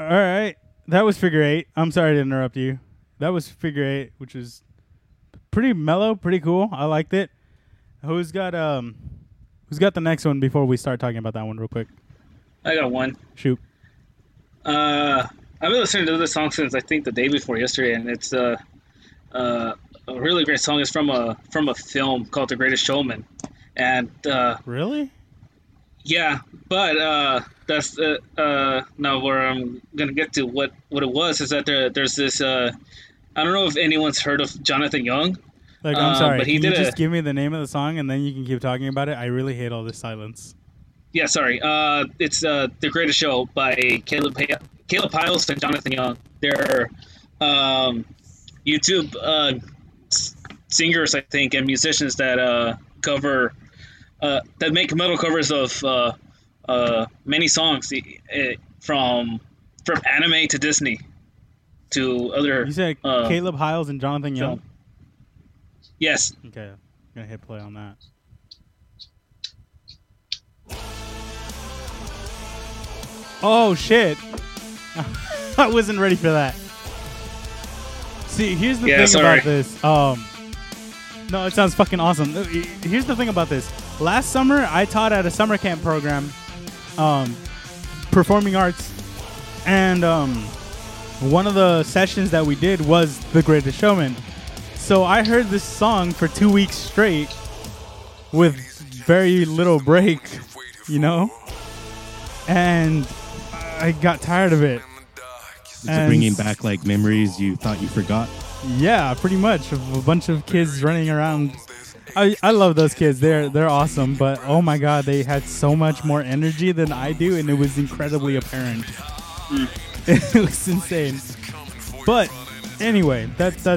All right. That was Figure Eight. I'm sorry to interrupt you. That was Figure Eight, which is pretty mellow, pretty cool. I liked it. Who's got the next one before we start talking about that one real quick? I got one. Shoot. I've been listening to this song since I think the day before yesterday, and it's a really great song. It's from a film called The Greatest Showman, and really, yeah. But that's now where I'm gonna get to what it was is that there's this. I don't know if anyone's heard of Jonathan Young. Like, I'm sorry, but can you just give me the name of the song and then you can keep talking about it? I really hate all this silence. Yeah, sorry. It's The Greatest Show by Caleb Hiles and Jonathan Young. They're YouTube singers, I think, and musicians that cover that make metal covers of many songs from anime to Disney to other. You said Caleb Hiles and Jonathan Young. Film. Yes. Okay, I'm gonna hit play on that. Oh shit! I wasn't ready for that. See, here's the thing about this. No, it sounds fucking awesome. Here's the thing about this. Last summer, I taught at a summer camp program, performing arts, and one of the sessions that we did was The Greatest Showman. So I heard this song for 2 weeks straight with very little break, you know, and I got tired of it. Is it bringing back like memories you thought you forgot? Yeah, pretty much. Of a bunch of kids running around. I love those kids. They're awesome, but oh my god, they had so much more energy than I do, and it was incredibly apparent. It was insane. But anyway, that's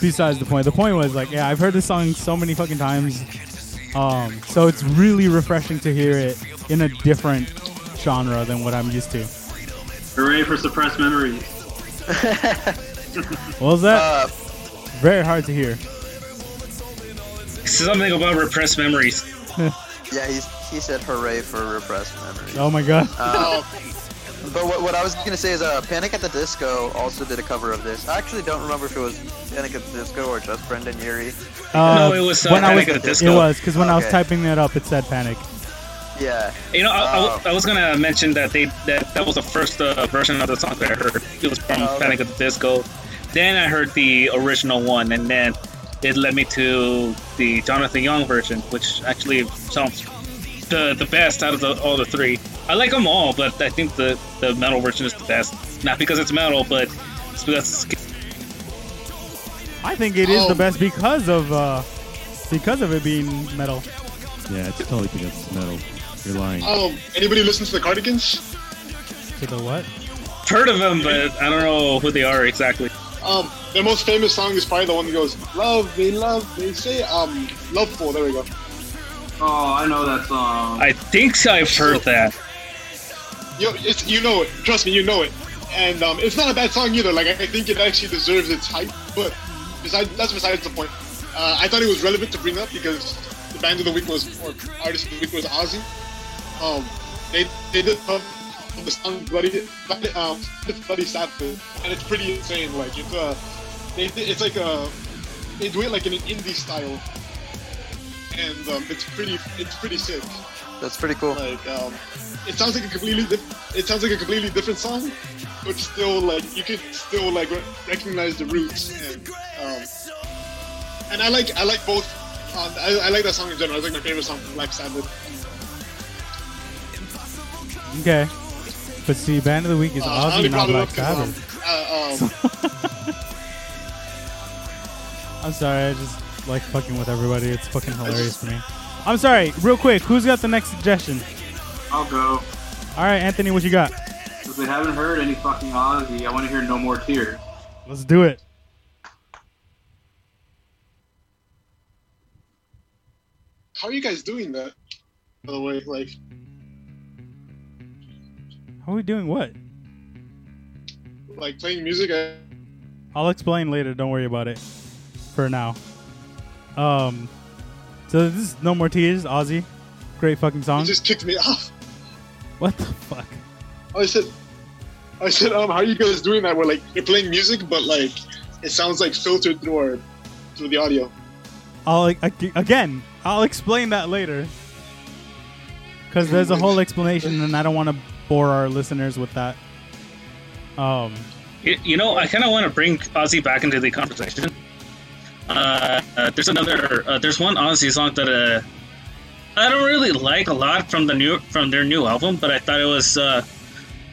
besides the point. The point was, like, yeah, I've heard this song so many fucking times. So it's really refreshing to hear it in a different genre than what I'm used to. Hooray for suppressed memories. What was that? Very hard to hear. Something about repressed memories. Yeah, he said hooray for repressed memories. Oh my god. But what I was going to say is Panic at the Disco also did a cover of this. I actually don't remember if it was Panic at the Disco or just Brendan Urie. No, it was Panic at the Disco. It was, because when I was typing that up, it said Panic. Yeah. You know, I was going to mention that that was the first version of the song that I heard. It was from Panic at the Disco. Then I heard the original one, and then it led me to the Jonathan Young version, which actually sounds the best out of all the three. I like them all, but I think the metal version is the best. Not because it's metal, but it's because I think it is the best because of it being metal. Yeah, it's totally because it's metal. You're lying. Anybody listen to The Cardigans? To the what? Heard of them, but I don't know who they are exactly. Their most famous song is probably the one that goes, love, they say, loveful, there we go. Oh, I know that song. I think I've heard that. You know it. Trust me, you know it. And it's not a bad song either. Like, I think it actually deserves its hype, but that's besides the point. I thought it was relevant to bring up because the band of the week or artist of the week was Ozzy. They did the song Bloody Sabbath, and it's pretty insane. Like, they do it like in an indie style. And it's pretty sick. That's pretty cool. Like, it sounds like a completely different song, but still, like, you could still like recognize the roots. And I like both. I like that song in general. It's like my favorite song from Black Sabbath. Okay, but see, band of the week is Ozzy, not Black Sabbath. I'm sorry, I just. Like fucking with everybody, it's fucking hilarious to me. I'm sorry, real quick, who's got the next suggestion? I'll go. Alright, Anthony, what you got? Since we haven't heard any fucking Ozzy, I want to hear No More Tears. Let's do it. How are you guys doing that? By the way, like... How are we doing what? Like playing music? I'll explain later, don't worry about it. For now. So this is No More Tears, Ozzy. Great fucking song. You just kicked me off. What the fuck? I said, how are you guys doing that? We're like, you're playing music, but like, it sounds like filtered through our through the audio. I'll explain that later. Because there's a whole explanation, and I don't want to bore our listeners with that. You know, I kind of want to bring Ozzy back into the conversation. There's one Ozzy song that I don't really like a lot from their new album, but I thought it was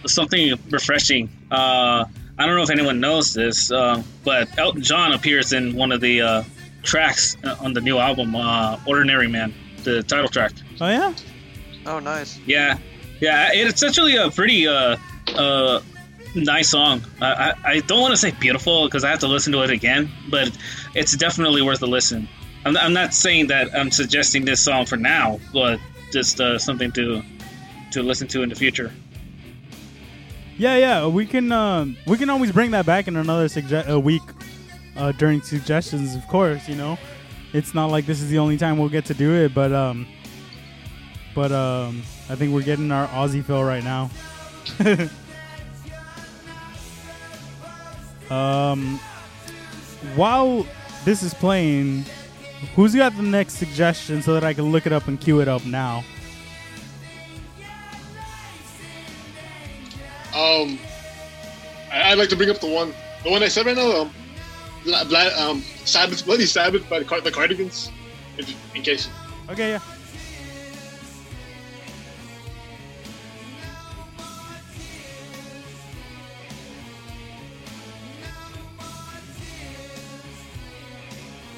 something refreshing. I don't know if anyone knows this, but Elton John appears in one of the tracks on the new album, Ordinary Man, the title track. Oh yeah? Oh nice. Yeah, it's actually a pretty nice song. I don't want to say beautiful because I have to listen to it again, but it's definitely worth a listen. I'm not saying that I'm suggesting this song for now, but just something to listen to in the future. Yeah, we can always bring that back in another week during suggestions, of course. You know, it's not like this is the only time we'll get to do it, but I think we're getting our Aussie feel right now. While this is playing, who's got the next suggestion so that I can look it up and cue it up now? I'd like to bring up the one I said right now, Bloody Sabbath by the Cardigans, in case. Okay, yeah.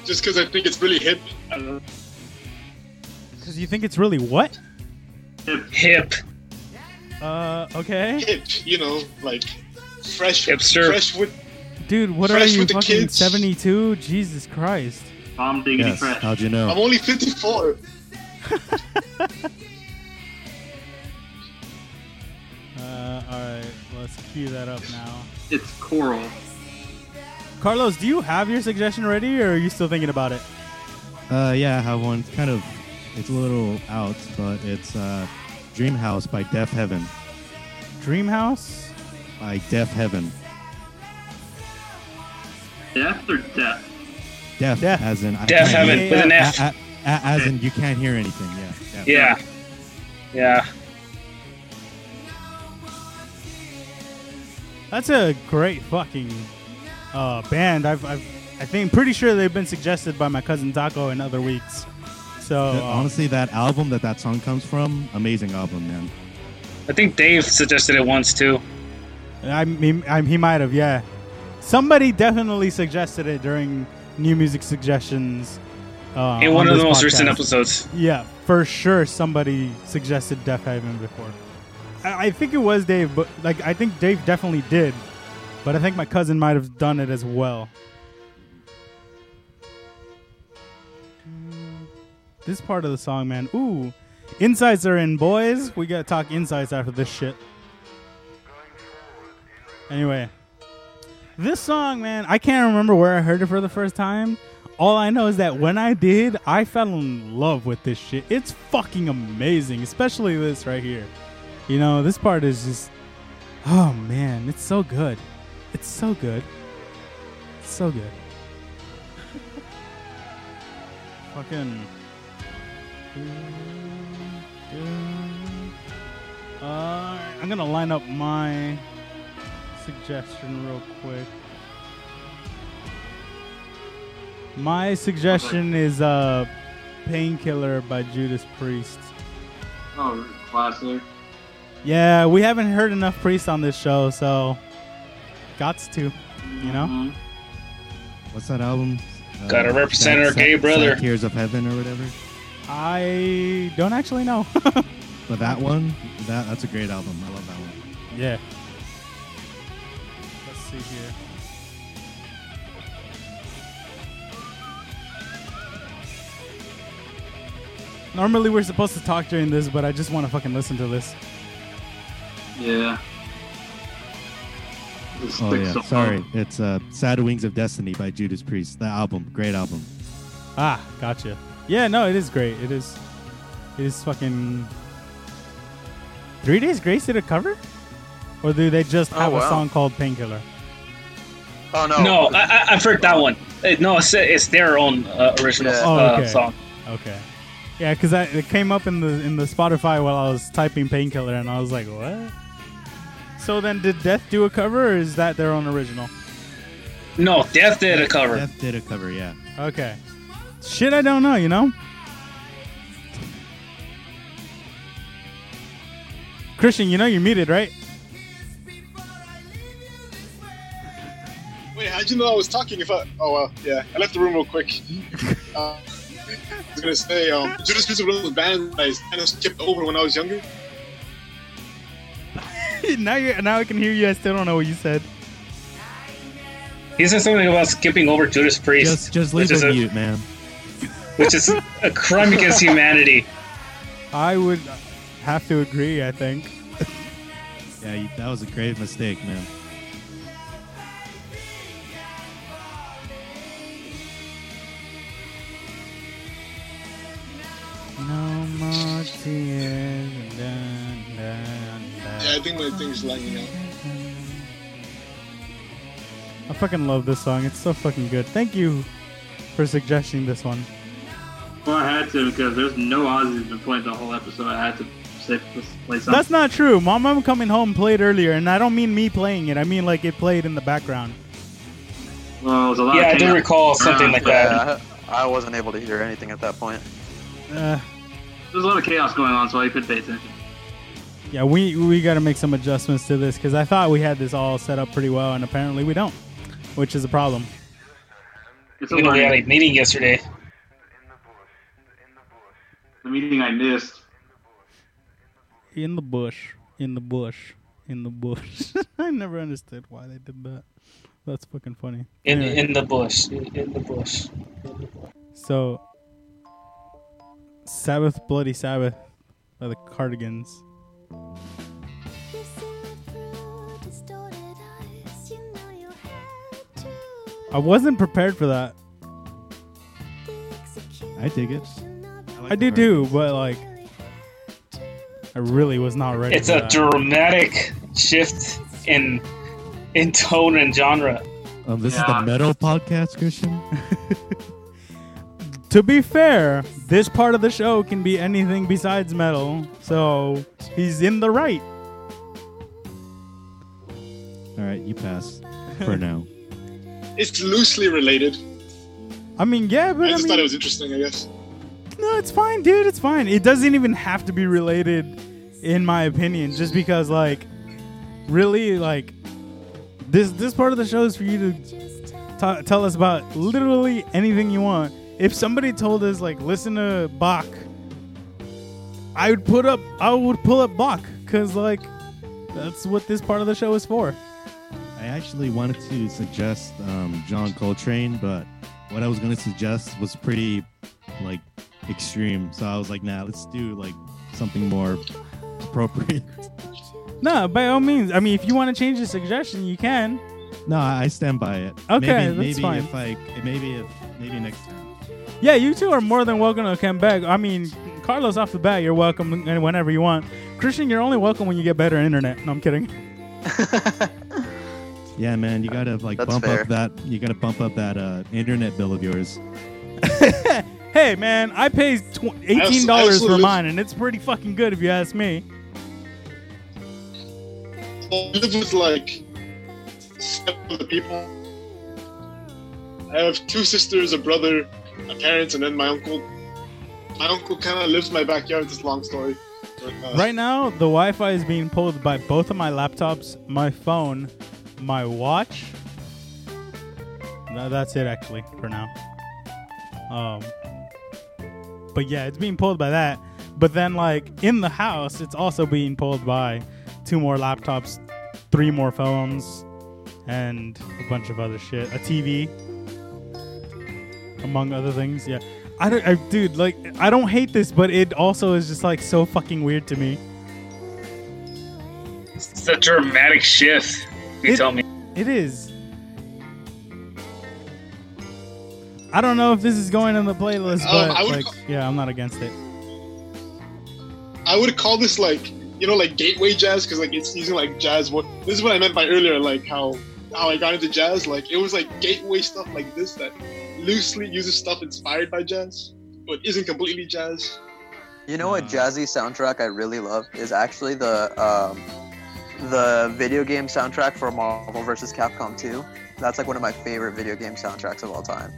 Just because I think it's really hip. I don't know. Because you think it's really what? Hip. Okay. Hip, you know, like fresh. Hipster. Fresh with. Dude, what are you fucking 72? Jesus Christ. I'm diggity fresh. Yes. How'd you know? I'm only 54. All right, let's cue that up now. It's choral. Carlos, do you have your suggestion ready, or are you still thinking about it? Yeah, I have one. It's a little out, but it's Dreamhouse by Deafheaven. Dreamhouse? By Deafheaven. Death or death? Death, as in... Deafheaven, with an F. As in, you can't hear anything, yeah. Deaf. Yeah. That's a great fucking... band. I think pretty sure they've been suggested by my cousin Taco in other weeks. So honestly, that album that song comes from, amazing album, man. I think Dave suggested it once too. I mean, he might have, yeah. Somebody definitely suggested it during New Music Suggestions. In one of the most recent episodes. Yeah, for sure. Somebody suggested Deafheaven before. I think it was Dave, but I think Dave definitely did. But I think my cousin might have done it as well. This part of the song, man. Ooh. Insights are in, boys. We got to talk insights after this shit. Anyway. This song, man, I can't remember where I heard it for the first time. All I know is that when I did, I fell in love with this shit. It's fucking amazing, especially this right here. You know, this part is just... Oh, man. It's so good. It's so good. It's so good. Fucking. I'm going to line up my suggestion real quick. My suggestion is Painkiller by Judas Priest. Oh, classic. Yeah, we haven't heard enough Priest on this show, so... Gots to, you know? Mm-hmm. What's that album? Gotta represent our gay brother. Tears of Heaven or whatever? I don't actually know. But that one, that's a great album. I love that one. Yeah. Let's see here. Normally we're supposed to talk during this, but I just want to fucking listen to this. Yeah. Oh, yeah. Sorry. It's Sad Wings of Destiny by Judas Priest. That album. Great album. Ah, gotcha. Yeah, no, it is great. It is fucking... 3 Days Grace did a cover? Or do they just have a song called Painkiller? Oh, no. No, I've heard that one. No, it's their own original song. Okay. Yeah, because it came up in the Spotify while I was typing Painkiller, and I was like, what? So then did Death do a cover, or is that their own original? No, Death did a cover. Death did a cover, yeah. Okay. Shit, I don't know, you know? Christian, you know you're muted, right? Wait, how'd you know I was talking if I... Oh, well, yeah. I left the room real quick. I was going to say, Judas Priest was one of those bands I kind of skipped over when I was younger. Now I can hear you. I still don't know what you said. He said something about skipping over Judas Priest. Just leave it mute, man. Which is a crime against humanity. I would have to agree, I think. Yeah, that was a grave mistake, man. No more tears. Yeah, I think my thing's lighting up. I fucking love this song. It's so fucking good. Thank you for suggesting this one. Well, I had to because there's no Ozzy's been played the whole episode. I had to play something. That's not true. My mom coming home played earlier, and I don't mean me playing it. I mean like it played in the background. Well, it was a lot. Yeah, I do recall something like that. I wasn't able to hear anything at that point. There's a lot of chaos going on, so I couldn't pay attention. Yeah, we got to make some adjustments to this because I thought we had this all set up pretty well, and apparently we don't, which is a problem. We had a meeting yesterday. The meeting I missed. In the bush. In the bush. In the bush. I never understood why they did that. That's fucking funny. In the bush. In the bush. So... Sabbath, Bloody Sabbath by the Cardigans. I wasn't prepared for that. I dig it. I do too, but like, I really was not ready. It's a dramatic shift in tone and genre. This is the metal podcast, Christian. To be fair, this part of the show can be anything besides metal, so he's in the right. All right, you pass for now. It's loosely related. I mean, yeah, but I just thought it was interesting, I guess. No, it's fine, dude. It's fine. It doesn't even have to be related, in my opinion, just because, like, really, like, this part of the show is for you to tell us about literally anything you want. If somebody told us, like, listen to Bach, I would pull up Bach, because, like, that's what this part of the show is for. I actually wanted to suggest John Coltrane, but what I was going to suggest was pretty, like, extreme. So I was like, nah, let's do, like, something more appropriate. No, by all means. I mean, if you want to change the suggestion, you can. No, I stand by it. Okay, that's fine. Maybe next time. Yeah, you two are more than welcome to come back. I mean, Carlos, off the bat, you're welcome whenever you want. Christian, you're only welcome when you get better internet. No, I'm kidding. Yeah, man, you gotta bump up that internet bill of yours. Hey, man, I pay $18 for mine, and it's pretty fucking good if you ask me. I live with like 7 people. I have 2 sisters, a brother, my parents, and then my uncle. My uncle kind of lives in my backyard. It's a long story. Right now, the Wi-Fi is being pulled by both of my laptops, my phone, my watch. No, that's it, actually, for now. But yeah, it's being pulled by that. But then, like, in the house, it's also being pulled by 2 more laptops, 3 more phones, and a bunch of other shit. A TV. Among other things, yeah. I don't hate this, but it also is just like so fucking weird to me. It's a dramatic shift, you tell me. It is. I don't know if this is going in the playlist, but I'm not against it. I would call this like, you know, like gateway jazz, because like it's using like jazz. This is what I meant by earlier, like how how I got into jazz. Like, it was like gateway stuff like this that loosely uses stuff inspired by jazz, but isn't completely jazz. You know what jazzy soundtrack I really love is actually the video game soundtrack for Marvel vs. Capcom 2. That's like one of my favorite video game soundtracks of all time.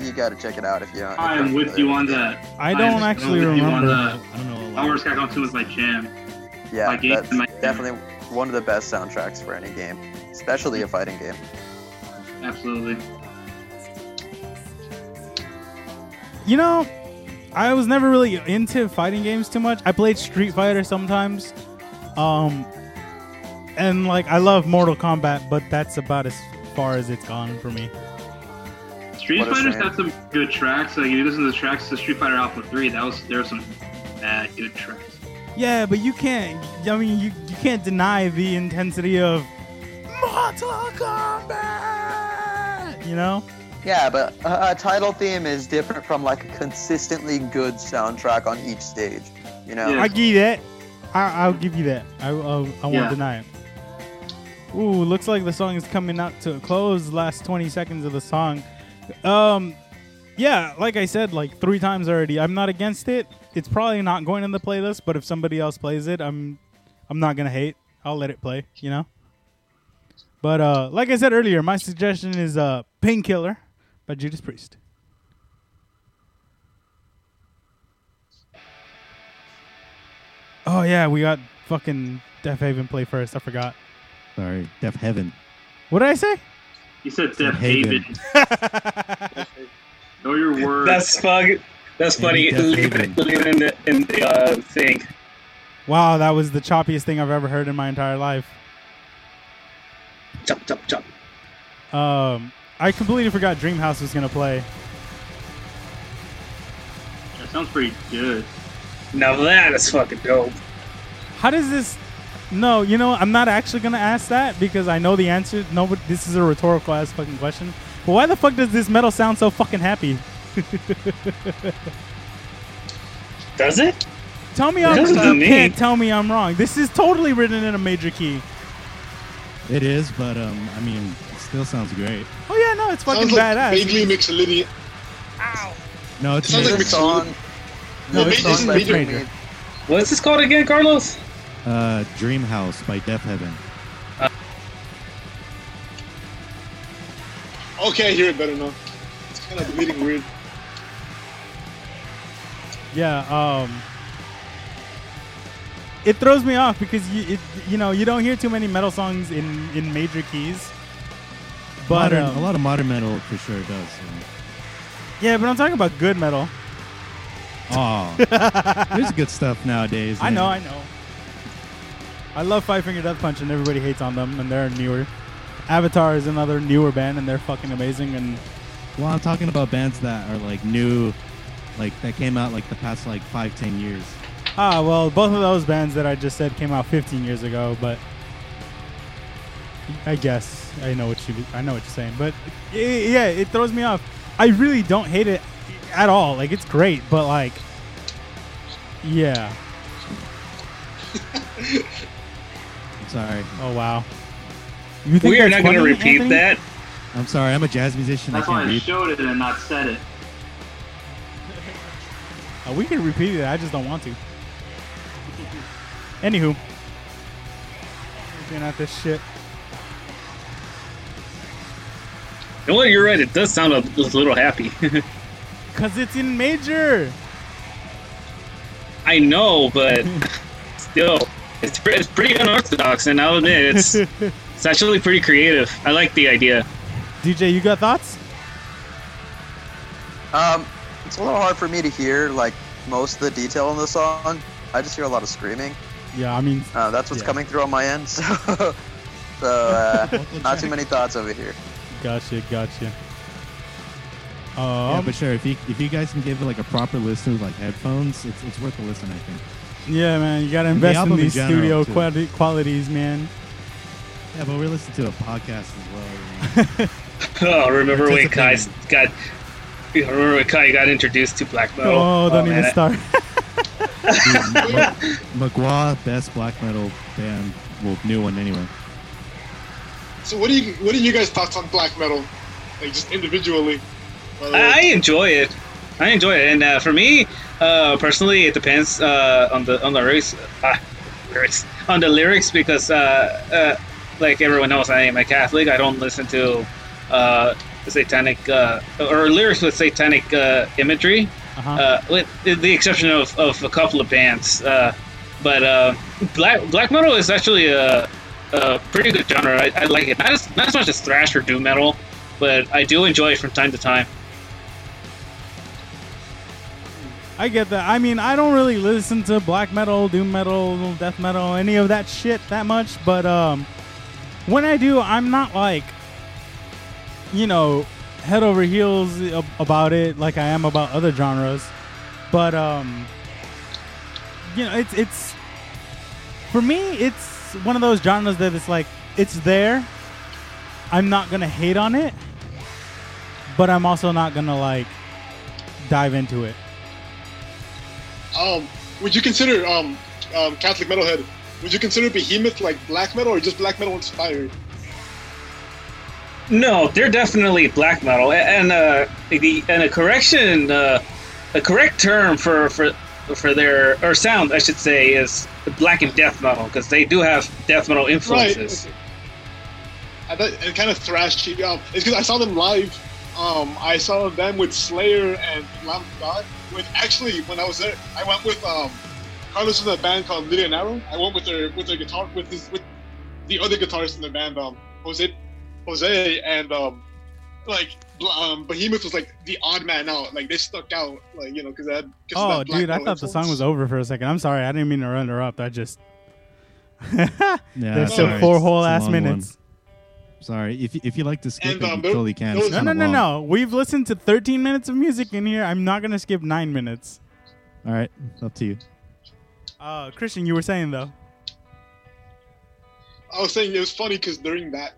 You gotta check it out if you don't. I'm with you on that. I don't actually remember. I don't know. Marvel vs. Capcom 2 is my jam. Yeah, that's definitely one of the best soundtracks for any game, especially a fighting game. Absolutely. You know, I was never really into fighting games too much. I played Street Fighter sometimes. And like, I love Mortal Kombat, but that's about as far as it's gone for me. Street Fighter's got some good tracks. Like, if you listen to the tracks to Street Fighter Alpha 3, there were some bad good tracks. Yeah, but you can't. I mean, you can't deny the intensity of Mortal Kombat. You know. Yeah, but a title theme is different from like a consistently good soundtrack on each stage. You know. Yeah. I give that. I'll give you that. I won't deny it. Ooh, looks like the song is coming out to a close. Last 20 seconds of the song. Yeah, like I said, like 3 times already. I'm not against it. It's probably not going in the playlist, but if somebody else plays it, I'm not gonna hate. I'll let it play, you know. But like I said earlier, my suggestion is "Painkiller" by Judas Priest. Oh yeah, we got fucking Deafheaven play first. I forgot. Sorry, Deafheaven. What did I say? You said Deafheaven. Know your words. That's funny. Leave it in the thing. Wow, that was the choppiest thing I've ever heard in my entire life. Chop, chop, chop. I completely forgot Dreamhouse was gonna play. That sounds pretty good. Now that is fucking dope. How does this... No, you know, I'm not actually going to ask that because I know the answer. No, but this is a rhetorical ass fucking question. But why the fuck does this metal sound so fucking happy? Does it? Tell me I'm wrong. You can't tell me I'm wrong. This is totally written in a major key. It is, but I mean, it still sounds great. Oh, yeah, no, it's fucking badass. Vaguely Mixolydian. Ow. No, it sounds like Mixolydian. No, major. What's this called again, Carlos? Dreamhouse by Deafheaven. Okay, I hear it better now. It's kind of bleeding weird. Yeah, it throws me off because you don't hear too many metal songs in major keys. But a lot of modern metal for sure does. Yeah, but I'm talking about good metal. Oh, there's good stuff nowadays. Man. I know. I love Five Finger Death Punch, and everybody hates on them, and they're newer. Avatar is another newer band, and they're fucking amazing. And well, I'm talking about bands that are like new, like that came out like the past like 5-10 years. Ah, well, both of those bands that I just said came out 15 years ago, but I guess I know what you're saying, but yeah, it throws me off. I really don't hate it at all. Like, it's great, but like, yeah. I'm sorry. Oh wow. You think we are not going to repeat Anthony? That. I'm sorry. I'm a jazz musician. That's why I showed it and not said it. We can repeat it. I just don't want to. Anywho, looking at this shit. You know what? You're right. It does sound a little happy. Cause it's in major. I know, but still, it's pretty unorthodox, and I'll admit it's actually pretty creative. I like the idea. DJ, you got thoughts? It's a little hard for me to hear like most of the detail in the song. I just hear a lot of screaming. Yeah, I mean that's what's coming through on my end. So not too many thoughts over here. Gotcha. Yeah, but sure, if you guys can give it like a proper listen with like headphones, it's worth a listen, I think. Yeah, man, you gotta invest in these studio qualities, man. Yeah, but we're listening to a podcast as well. Oh, remember when Kai got introduced to black metal? Oh, don't even start. Magua, best black metal band, well, new one anyway. So what are you guys' thoughts on black metal, like just individually? I enjoy it. And for me, personally, it depends on the lyrics because like everyone knows, I am a Catholic. I don't listen to satanic or lyrics with satanic imagery, with the exception of a couple of bands. But black metal is actually a pretty good genre. I like it. Not as much as thrash or doom metal, but I do enjoy it from time to time. I get that. I mean, I don't really listen to black metal, doom metal, death metal, any of that shit that much. But when I do, I'm not like, you know, head over heels about it like I am about other genres. But, you know, it's for me, it's one of those genres that it's like, it's there. I'm not going to hate on it, but I'm also not going to like dive into it. Would you consider Catholic Metalhead? Would you consider Behemoth like black metal or just black metal inspired? No, they're definitely black metal, and a correct term for their or sound, I should say, is black and death metal because they do have death metal influences. Right. I thought it kind of thrashy. It's because I saw them live. I saw them with Slayer and Lamb of God. Actually, when I was there, I went with Carlos from a band called Lydia and Arrow. I went with their guitar with the other guitarist in the band, Jose, and Behemoth was like the odd man out. Like they stuck out, like, you know, because that. Oh, dude, I thought the song was over for a second. I'm sorry, I didn't mean to interrupt. I just there's still 4 whole ass minutes. One. Sorry, if you like to skip, you totally can. No. We've listened to 13 minutes of music in here. I'm not going to skip 9 minutes. All right, up to you. Christian, you were saying, though. I was saying it was funny because during that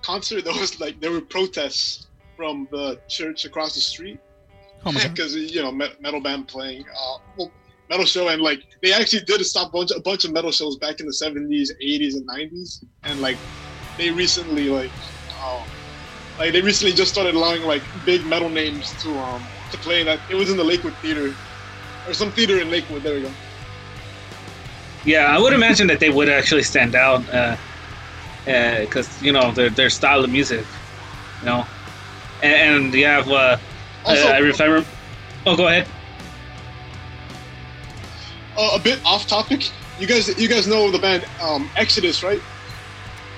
concert, there were protests from the church across the street. Oh my God. Because, you know, metal band playing. Metal show, and like they actually did stop a bunch of metal shows back in the 70s, 80s, and 90s, and like they recently just started allowing like big metal names to play. That it was in the Lakewood Theater or some theater in Lakewood. There we go. Yeah, I would imagine that they would actually stand out because you know their style of music, you know, and you have also, if I remember. Oh, go ahead. A bit off topic. You guys know the band Exodus, right?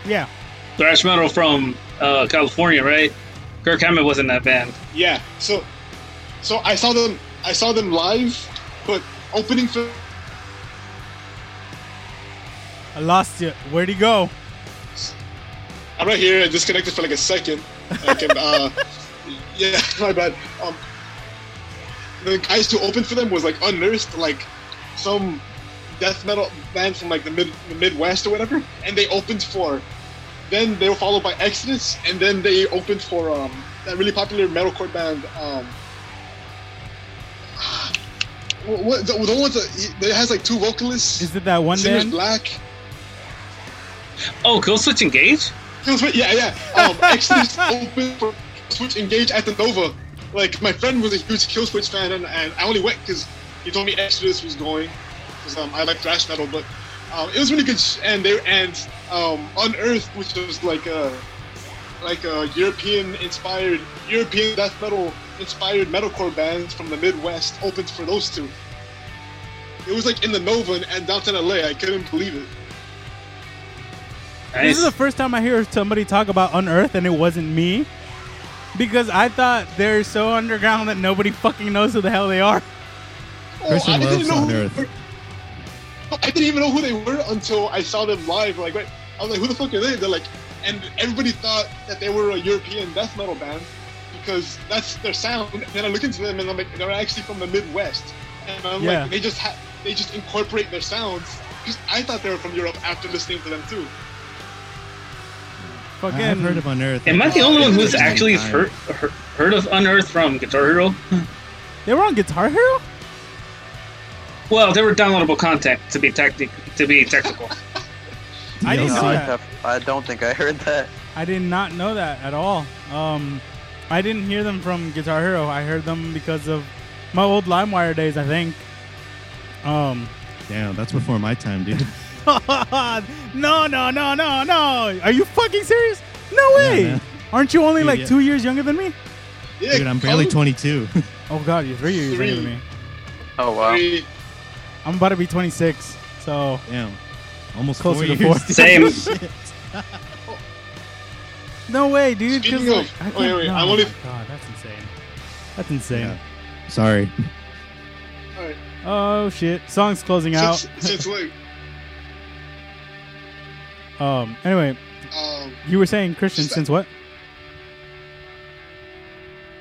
Yeah, thrash metal from California, right? Kirk Hammett was in that band. Yeah, so I saw them live, but opening for. I lost you. Where'd he go? I'm right here. I disconnected for like a second. Yeah, my bad. The guys who opened for them was like Unearthed, like. Some death metal band from like the Midwest or whatever, and they opened for. Then they were followed by Exodus, and then they opened for that really popular metalcore band. What the one that has like 2 vocalists? Is it that one band? Black. Oh, Killswitch Engage. Yeah. Exodus opened for Killswitch Engage at the Nova. Like my friend was a huge Killswitch fan, and I only went because. He told me Exodus was going, because I like thrash metal, but it was really good. And Unearthed, which was like a European death metal inspired metalcore bands from the Midwest, opened for those two. It was like in the Nova and downtown LA. I couldn't believe it. Nice. This is the first time I hear somebody talk about Unearthed, and it wasn't me, because I thought they're so underground that nobody fucking knows who the hell they are. Christian loves Unearthed. I didn't even know who they were until I saw them live. Like, right? I was like, "Who the fuck are they?" They're like, and everybody thought that they were a European death metal band because that's their sound. And then I look into them, and I'm like, they're actually from the Midwest. And I'm like, they just incorporate their sounds. Because I thought they were from Europe after listening to them too. Fucking I've heard of Unearthed. Am I the only one who's actually heard of Unearthed from Guitar Hero? They were on Guitar Hero. Well, they were downloadable content to be technical. I didn't know that. I don't think I heard that. I did not know that at all. I didn't hear them from Guitar Hero. I heard them because of my old LimeWire days, I think. Damn, that's before my time, dude. No. Are you fucking serious? No way. Yeah, aren't you only 2 years younger than me? Yeah, dude, I'm barely 22. Oh, God, you're 3 years younger than me. Oh, wow. I'm about to be 26, so... Damn. Almost closer to 4. Same. No way, dude. Speaking of... Wait. No, God, that's insane. Yeah. Sorry. All right. Oh, shit. Song's closing out. Since late. Anyway. You were saying, Christian, since what?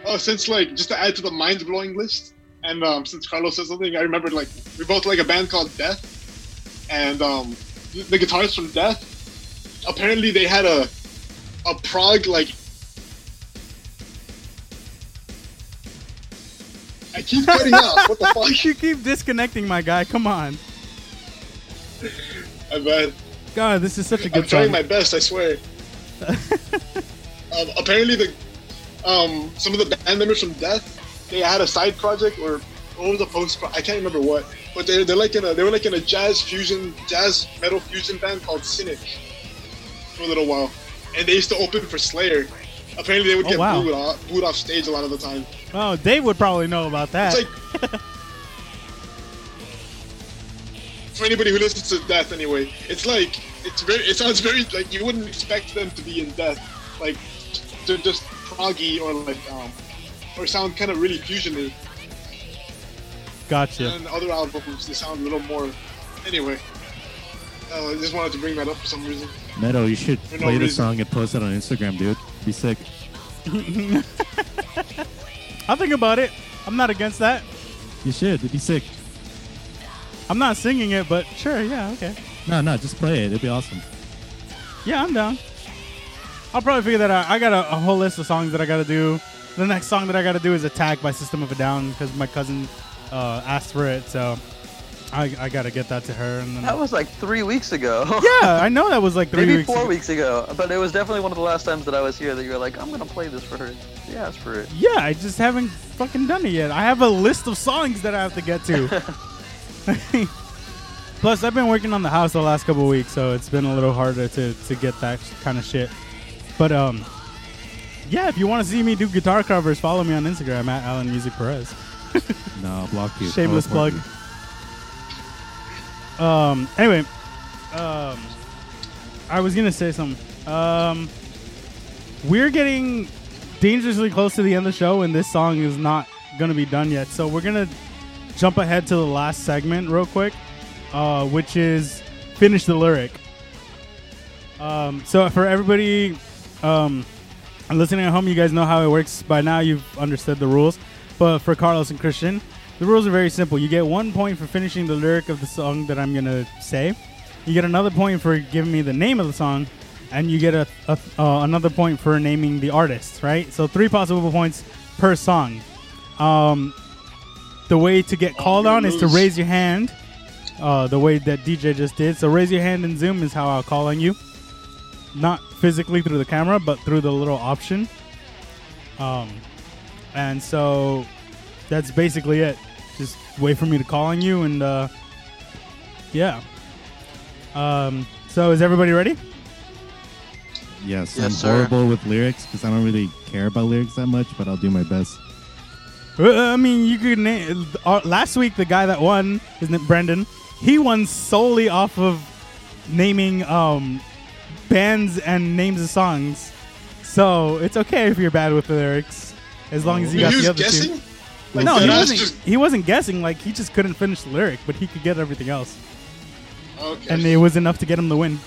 Oh, since, just to add to the mind-blowing list, and since Carlos said something, I remembered, we both like a band called Death, and the guitarist from Death, apparently they had a prog, I keep cutting off. What the fuck? You keep disconnecting, my guy. Come on. I bet. God, this is such a good time. I'm trying my best, I swear. Apparently, some of the band members from Death, they had a side project or was a post project, I can't remember what, but they were in a jazz metal fusion band called Cynic for a little while, and they used to open for Slayer. Apparently they would get booed off stage a lot of the time. Oh, Dave would probably know about that. It's for anybody who listens to Death anyway, it sounds very you wouldn't expect them to be in Death, they're just proggy or sound kind of really fusiony. Gotcha. And other albums, they sound a little more. Anyway, I just wanted to bring that up for some reason. Meadow, you should play the song and post it on Instagram, dude. Be sick. I'll think about it. I'm not against that. You should. It'd be sick. I'm not singing it, but sure, yeah, okay. No, just play it. It'd be awesome. Yeah, I'm down. I'll probably figure that out. I got a whole list of songs that I got to do. The next song that I got to do is Attack by System of a Down because my cousin asked for it, so I got to get that to her. And then that was 3 weeks ago. Yeah, I know that was maybe 4 weeks ago, but it was definitely one of the last times that I was here that you were I'm going to play this for her. She asked for it. Yeah, I just haven't fucking done it yet. I have a list of songs that I have to get to. Plus, I've been working on the house the last couple of weeks, so it's been a little harder to get that kind of shit. But, yeah, if you want to see me do guitar covers, follow me on Instagram at Alan Music Perez. No, I'll block you. Shameless plug. You. Anyway, I was going to say something. We're getting dangerously close to the end of the show, and this song is not going to be done yet. So we're going to jump ahead to the last segment real quick, which is Finish the Lyric. So for everybody... listening at home, you guys know how it works by now. You've understood the rules, but for Carlos and Christian, the rules are very simple. You get 1 point for finishing the lyric of the song that I'm gonna say. You get another point for giving me the name of the song, and you get another point for naming the artist. Right? So 3 possible points per song. The way to get called on is to raise your hand, the way that DJ just did. So raise your hand in Zoom is how I'll call on you. Not physically through the camera, but through the little option. And so that's basically it. Just wait for me to call on you, and yeah. So is everybody ready? Yes, I'm horrible with lyrics because I don't really care about lyrics that much, but I'll do my best. I mean, you could name. Last week, the guy that won, isn't it Brendan? He won solely off of naming... bands and names of songs, so it's okay if you're bad with the lyrics, as long as you got the other guessing? Two. No, he wasn't guessing. He just couldn't finish the lyric, but he could get everything else. Okay. And it was enough to get him the win.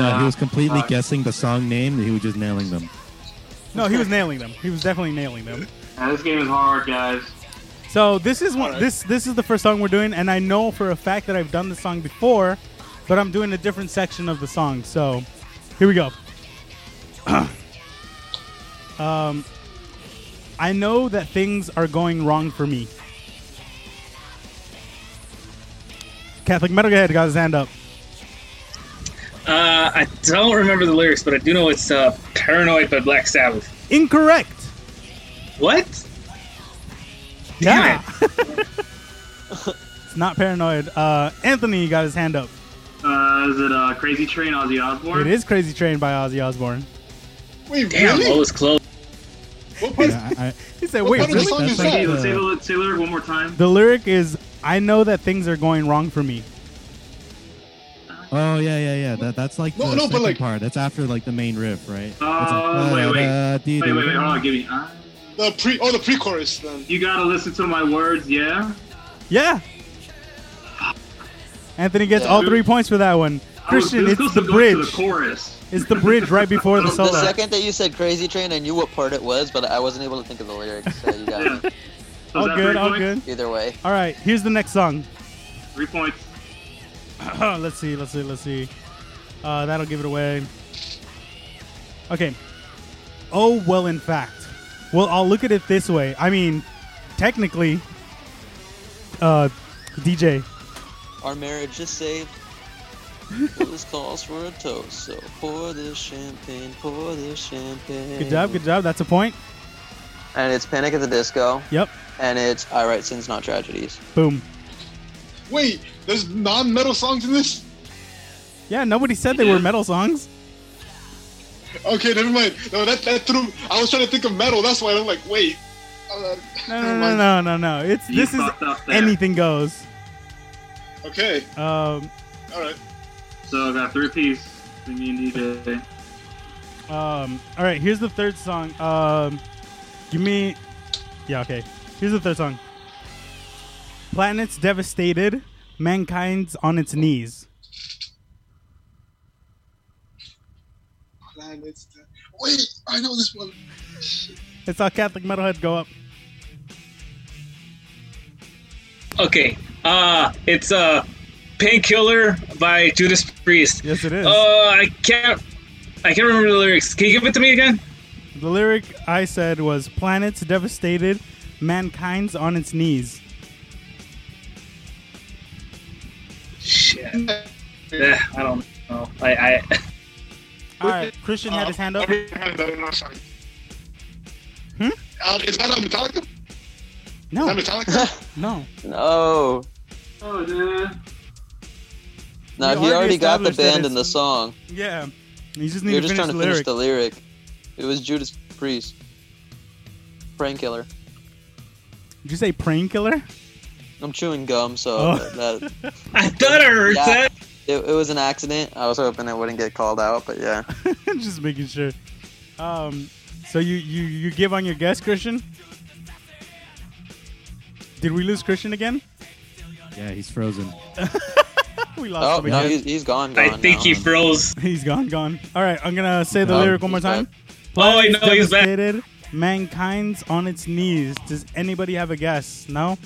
No, he was completely guessing the song name. He was just nailing them. No, he was nailing them. He was definitely nailing them. Yeah, this game is hard, guys. So this is one. Right. This is the first song we're doing, and I know for a fact that I've done this song before, but I'm doing a different section of the song, so. Here we go. I know that things are going wrong for me. Catholic Metalhead got his hand up. I don't remember the lyrics, but I do know it's Paranoid by Black Sabbath. Incorrect. What? Damn it. It's not Paranoid. Anthony got his hand up. Is it Crazy Train, Ozzy Osbourne? It is Crazy Train by Ozzy Osbourne. Wait, damn, really? I was close. He said, wait, really? Say the lyric one more time. The lyric is, I know that things are going wrong for me. Oh, yeah. That's like the second part. That's after like the main riff, right? Wait, hold on, give me. The pre-chorus, then. You gotta listen to my words, yeah? Yeah. Anthony gets all 3 points for that one. Christian, it's the bridge. To the chorus. It's the bridge right before the solo. The second that you said Crazy Train, I knew what part it was, but I wasn't able to think of the lyrics, so you got it. So all good. Either way. All right, here's the next song. 3 points. Let's see. That'll give it away. Okay. Oh, well, in fact. Well, I'll look at it this way. I mean, technically, DJ. Our marriage is saved. Well, this calls for a toast, so pour this champagne. Good job. That's a point. And it's Panic at the Disco. Yep. And it's I Write Sins, Not Tragedies. Boom. Wait, there's non-metal songs in this? Yeah, nobody said they were metal songs. Okay, never mind. No, that threw. I was trying to think of metal. That's why I'm like, wait. No. This is anything goes. Okay. All right. So I got three piece. Me and DJ. All right. Here's the third song. Yeah. Okay. Here's the third song. Planets devastated, mankind's on its knees. Planets. Wait, I know this one. Shit. It's our Catholic Metalhead go up. Okay. It's Painkiller by Judas Priest. Yes, it is. I can't remember the lyrics. Can you give it to me again? The lyric I said was planets devastated, mankind's on its knees. Shit. Yeah, I don't know. All right, Christian had his hand up. Is that on Metallica? No. Is that Metallica? No. Oh, dude. No, he already got the band in the song. Yeah. You just need You're to just trying to finish the lyric. It was Judas Priest. Painkiller. Did you say Painkiller? I'm chewing gum, so... Oh. I thought I heard that. It was an accident. I was hoping it wouldn't get called out, but yeah. Just making sure. So you give on your guess, Christian? Did we lose Christian again? Yeah, he's frozen. We lost him again. No, he's gone. I think he froze. He's gone. All right, I'm going to say the lyric one more time. He's back. Mankind's on its knees. Does anybody have a guess? No?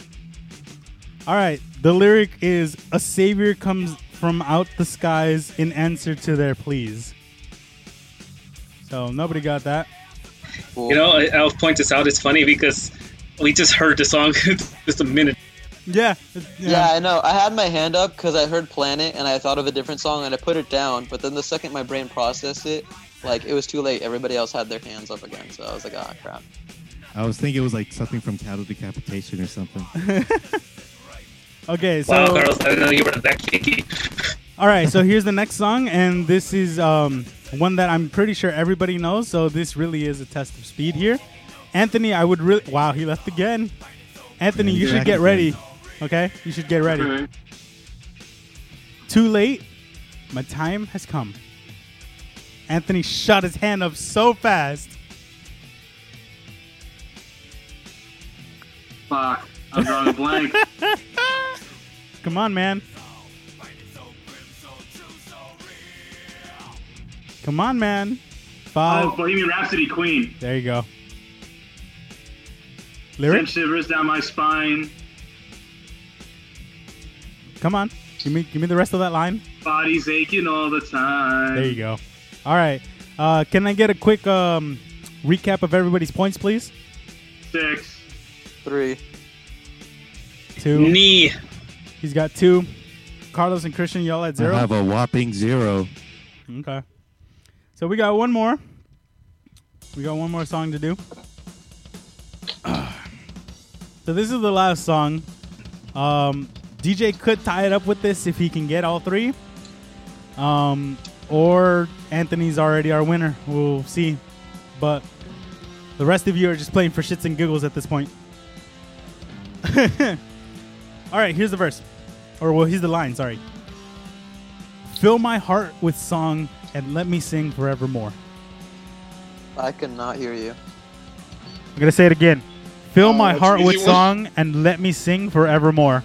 All right, the lyric is, a savior comes from out the skies in answer to their pleas. So nobody got that. You know, I'll point this out. It's funny because we just heard the song just a minute. Yeah, I know. I had my hand up because I heard Planet and I thought of a different song and I put it down. But then the second my brain processed it, like it was too late. Everybody else had their hands up again. So I was like, oh, crap. I was thinking it was like something from Cattle Decapitation or something. Okay, so. Wow, Carlos, I didn't know you were that cheeky. All right, so here's the next song, and this is one that I'm pretty sure everybody knows. So this really is a test of speed here. Anthony, I would really. Wow, he left again. Anthony, you should get ready. Okay, you should get ready. Okay. Too late. My time has come. Anthony shot his hand up so fast. Fuck. I'm drawing a blank. Come on, man. Five. Oh, Bohemian Rhapsody, Queen. There you go. Lyric? Send shivers down my spine. Come on. Give me the rest of that line. Body's aching all the time. There you go. All right. Can I get a quick recap of everybody's points, please? 6. 3. 2. Knee. He's got 2. Carlos and Christian, y'all at 0. I have a whopping 0. Okay. So we got one more. We got one more song to do. So this is the last song. DJ could tie it up with this if he can get all three. Or Anthony's already our winner. We'll see. But the rest of you are just playing for shits and giggles at this point. All right, here's the verse. Or, well, here's the line, sorry. Fill my heart with song and let me sing forevermore. I cannot hear you. I'm going to say it again. Fill my heart with song and let me sing forevermore.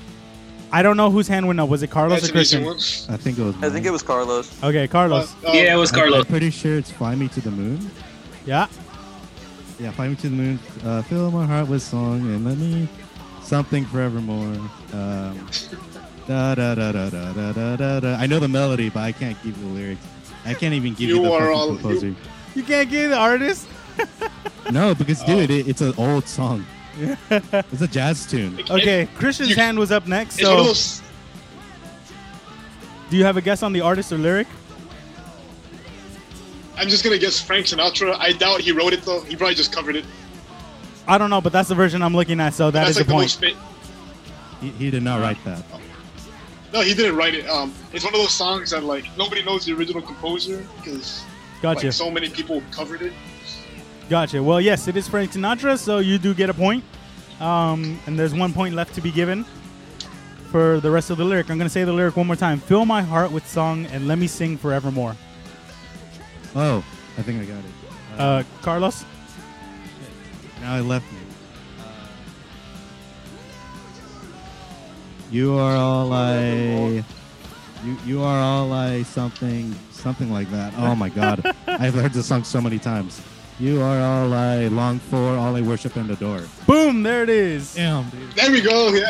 I don't know whose hand went up. Was it Carlos or Christian? I think it was mine. I think it was Carlos. Okay, Carlos. Yeah, it was Carlos. I'm pretty sure it's Fly Me to the Moon. Yeah. Yeah, Fly Me to the Moon. Fill my heart with song and let me something forevermore. Da, da, da, da, da, da, da, da, da. I know the melody, but I can't give you the lyrics. I can't even give you the fucking composer. You can't give the artist? No, because dude, it's an old song. It's a jazz tune. Okay, Christian's hand was up next. So, do you have a guess on the artist or lyric? I'm just gonna guess Frank Sinatra. I doubt he wrote it though. He probably just covered it. I don't know, but that's the version I'm looking at. So that's is like the point. He did not write that. No, he didn't write it. It's one of those songs that like nobody knows the original composer because like, so many people covered it. Gotcha. Well, yes, it is Frank Sinatra, so you do get a point. And there's 1 point left to be given for the rest of the lyric. I'm going to say the lyric one more time. Fill my heart with song and let me sing forevermore. Oh, I think I got it. Carlos? Now it left me. You are all I... You are all I something like that. Oh, my God. I've heard this song so many times. You are all I long for, all I worship and adore. Boom, there it is. Damn, dude. There we go, yeah.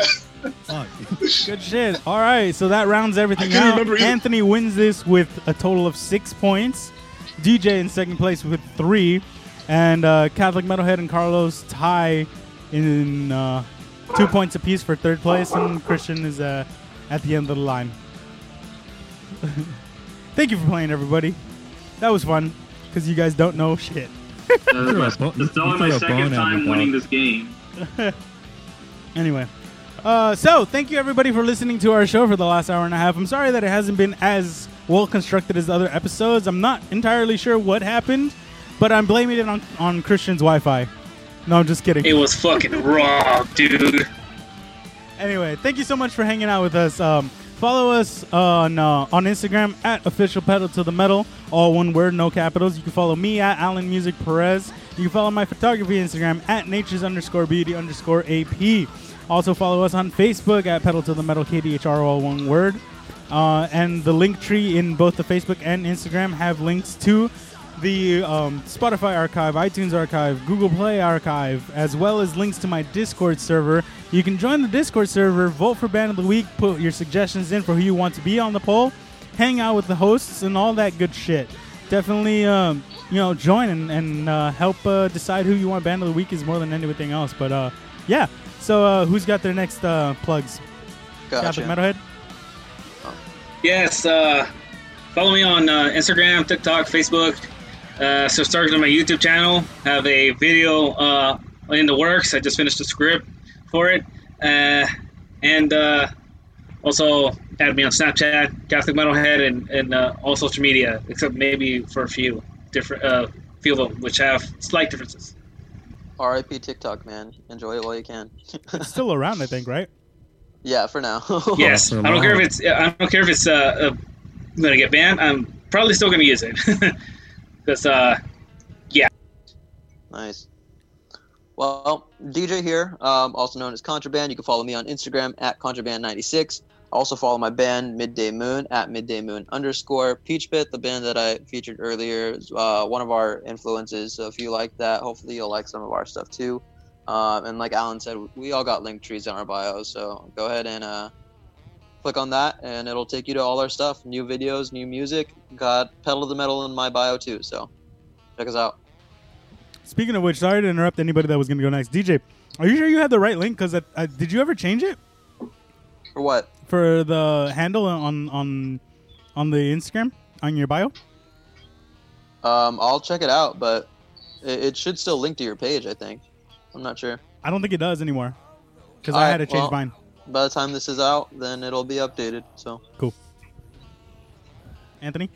Fuck. Good shit. All right, so that rounds everything out. Anthony wins this with a total of 6 points. DJ in second place with 3. And Catholic Metalhead and Carlos tie in 2 points apiece for third place. And Christian is at the end of the line. Thank you for playing, everybody. That was fun, because you guys don't know shit. It's only my second time winning this game. Anyway, so thank you everybody for listening to our show for the last hour and a half. I'm sorry that it hasn't been as well constructed as the other episodes. I'm not entirely sure what happened, but I'm blaming it on Christian's Wi-Fi. No, I'm just kidding. It was fucking raw, dude. Anyway, thank you so much for hanging out with us. Follow us on Instagram at officialpedaltothemetal, all one word, no capitals. You can follow me at Alan Music Perez. You can follow my photography Instagram at natures__beauty__ap. Also follow us on Facebook at Pedal to the Metal KDHR, all one word. And the link tree in both the Facebook and Instagram have links to the Spotify archive, iTunes archive, Google Play archive, as well as links to my Discord server. You can join the Discord server, vote for Band of the Week, put your suggestions in for who you want to be on the poll, hang out with the hosts, and all that good shit. Definitely, join and help decide who you want Band of the Week is more than anything else. But, yeah. So, who's got their next plugs? Gotcha. Catholic Metalhead? Yes. Follow me on Instagram, TikTok, Facebook. Subscribe to my YouTube channel. I have a video in the works. I just finished the script for it. And also add me on Snapchat, Catholic Metalhead, and all social media, except maybe for a few different few of them, which have slight differences. RIP TikTok, man. Enjoy it while you can. It's still around, I think, right? Yeah, for now. Yes. I don't care if it's. I don't care if it's gonna get banned. I'm probably still gonna use it. Because, yeah. Nice. Well, DJ here, also known as Contraband. You can follow me on Instagram at Contraband96. Also follow my band, Midday Moon, at MiddayMoon_. Peach Pit, the band that I featured earlier, is one of our influences. So if you like that, hopefully you'll like some of our stuff too. And like Alan said, we all got link trees in our bios. So go ahead and click on that, and it'll take you to all our stuff. New videos, new music. Got Pedal the Metal in my bio too, so check us out. Speaking of which, sorry to interrupt anybody that was going to go next. DJ, are you sure you had the right link? Because did you ever change it? For what? For the handle on the Instagram, on your bio? I'll check it out, but it should still link to your page, I think. I'm not sure. I don't think it does anymore because I had to change mine. By the time this is out, then it'll be updated. So cool. Anthony?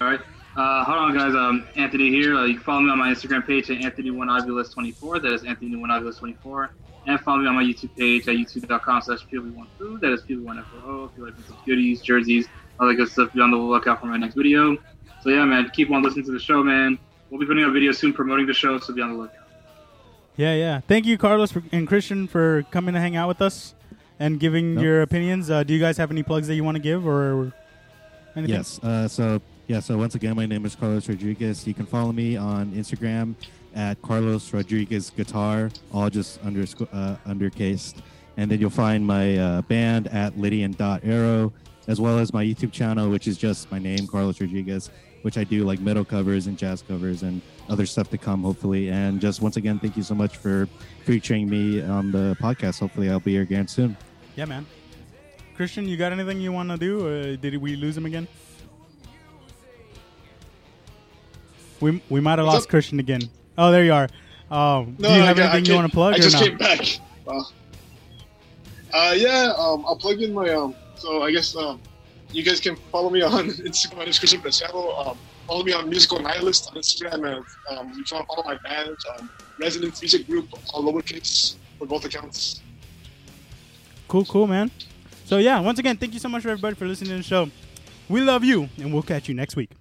All right. Hold on, guys. Anthony here. You can follow me on my Instagram page at anthony1ogilus24. That is anthony1ogilus24. And follow me on my YouTube page at youtube.com/pob1food. That is pob1fo. If you like some goodies, jerseys, all that good stuff, be on the lookout for my next video. So, yeah, man, keep on listening to the show, man. We'll be putting out videos soon promoting the show, so be on the lookout. Yeah. Thank you, Carlos and Christian, for coming to hang out with us and giving your opinions. Do you guys have any plugs that you want to give or anything? Yes. So once again, my name is Carlos Rodriguez. You can follow me on Instagram at Carlos Rodriguez Guitar, all just undercased. And then you'll find my band at Lydian.Arrow, as well as my YouTube channel, which is just my name, Carlos Rodriguez, which I do like metal covers and jazz covers and other stuff to come, hopefully. And just once again, thank you so much for featuring me on the podcast. Hopefully I'll be here again soon. Yeah, man. Christian, you got anything you want to do? Or did we lose him again? We might have lost Christian again. Oh, there you are. Do you have anything you want to plug? I just came back. I'll plug in my... So I guess you guys can follow me on Instagram. My description for the channel. Follow me on Musical Nihilist on Instagram. And you can follow my band, Resonance Music Group, all lowercase for both accounts. Cool, man. So, yeah, once again, thank you so much, everybody, for listening to the show. We love you, and we'll catch you next week.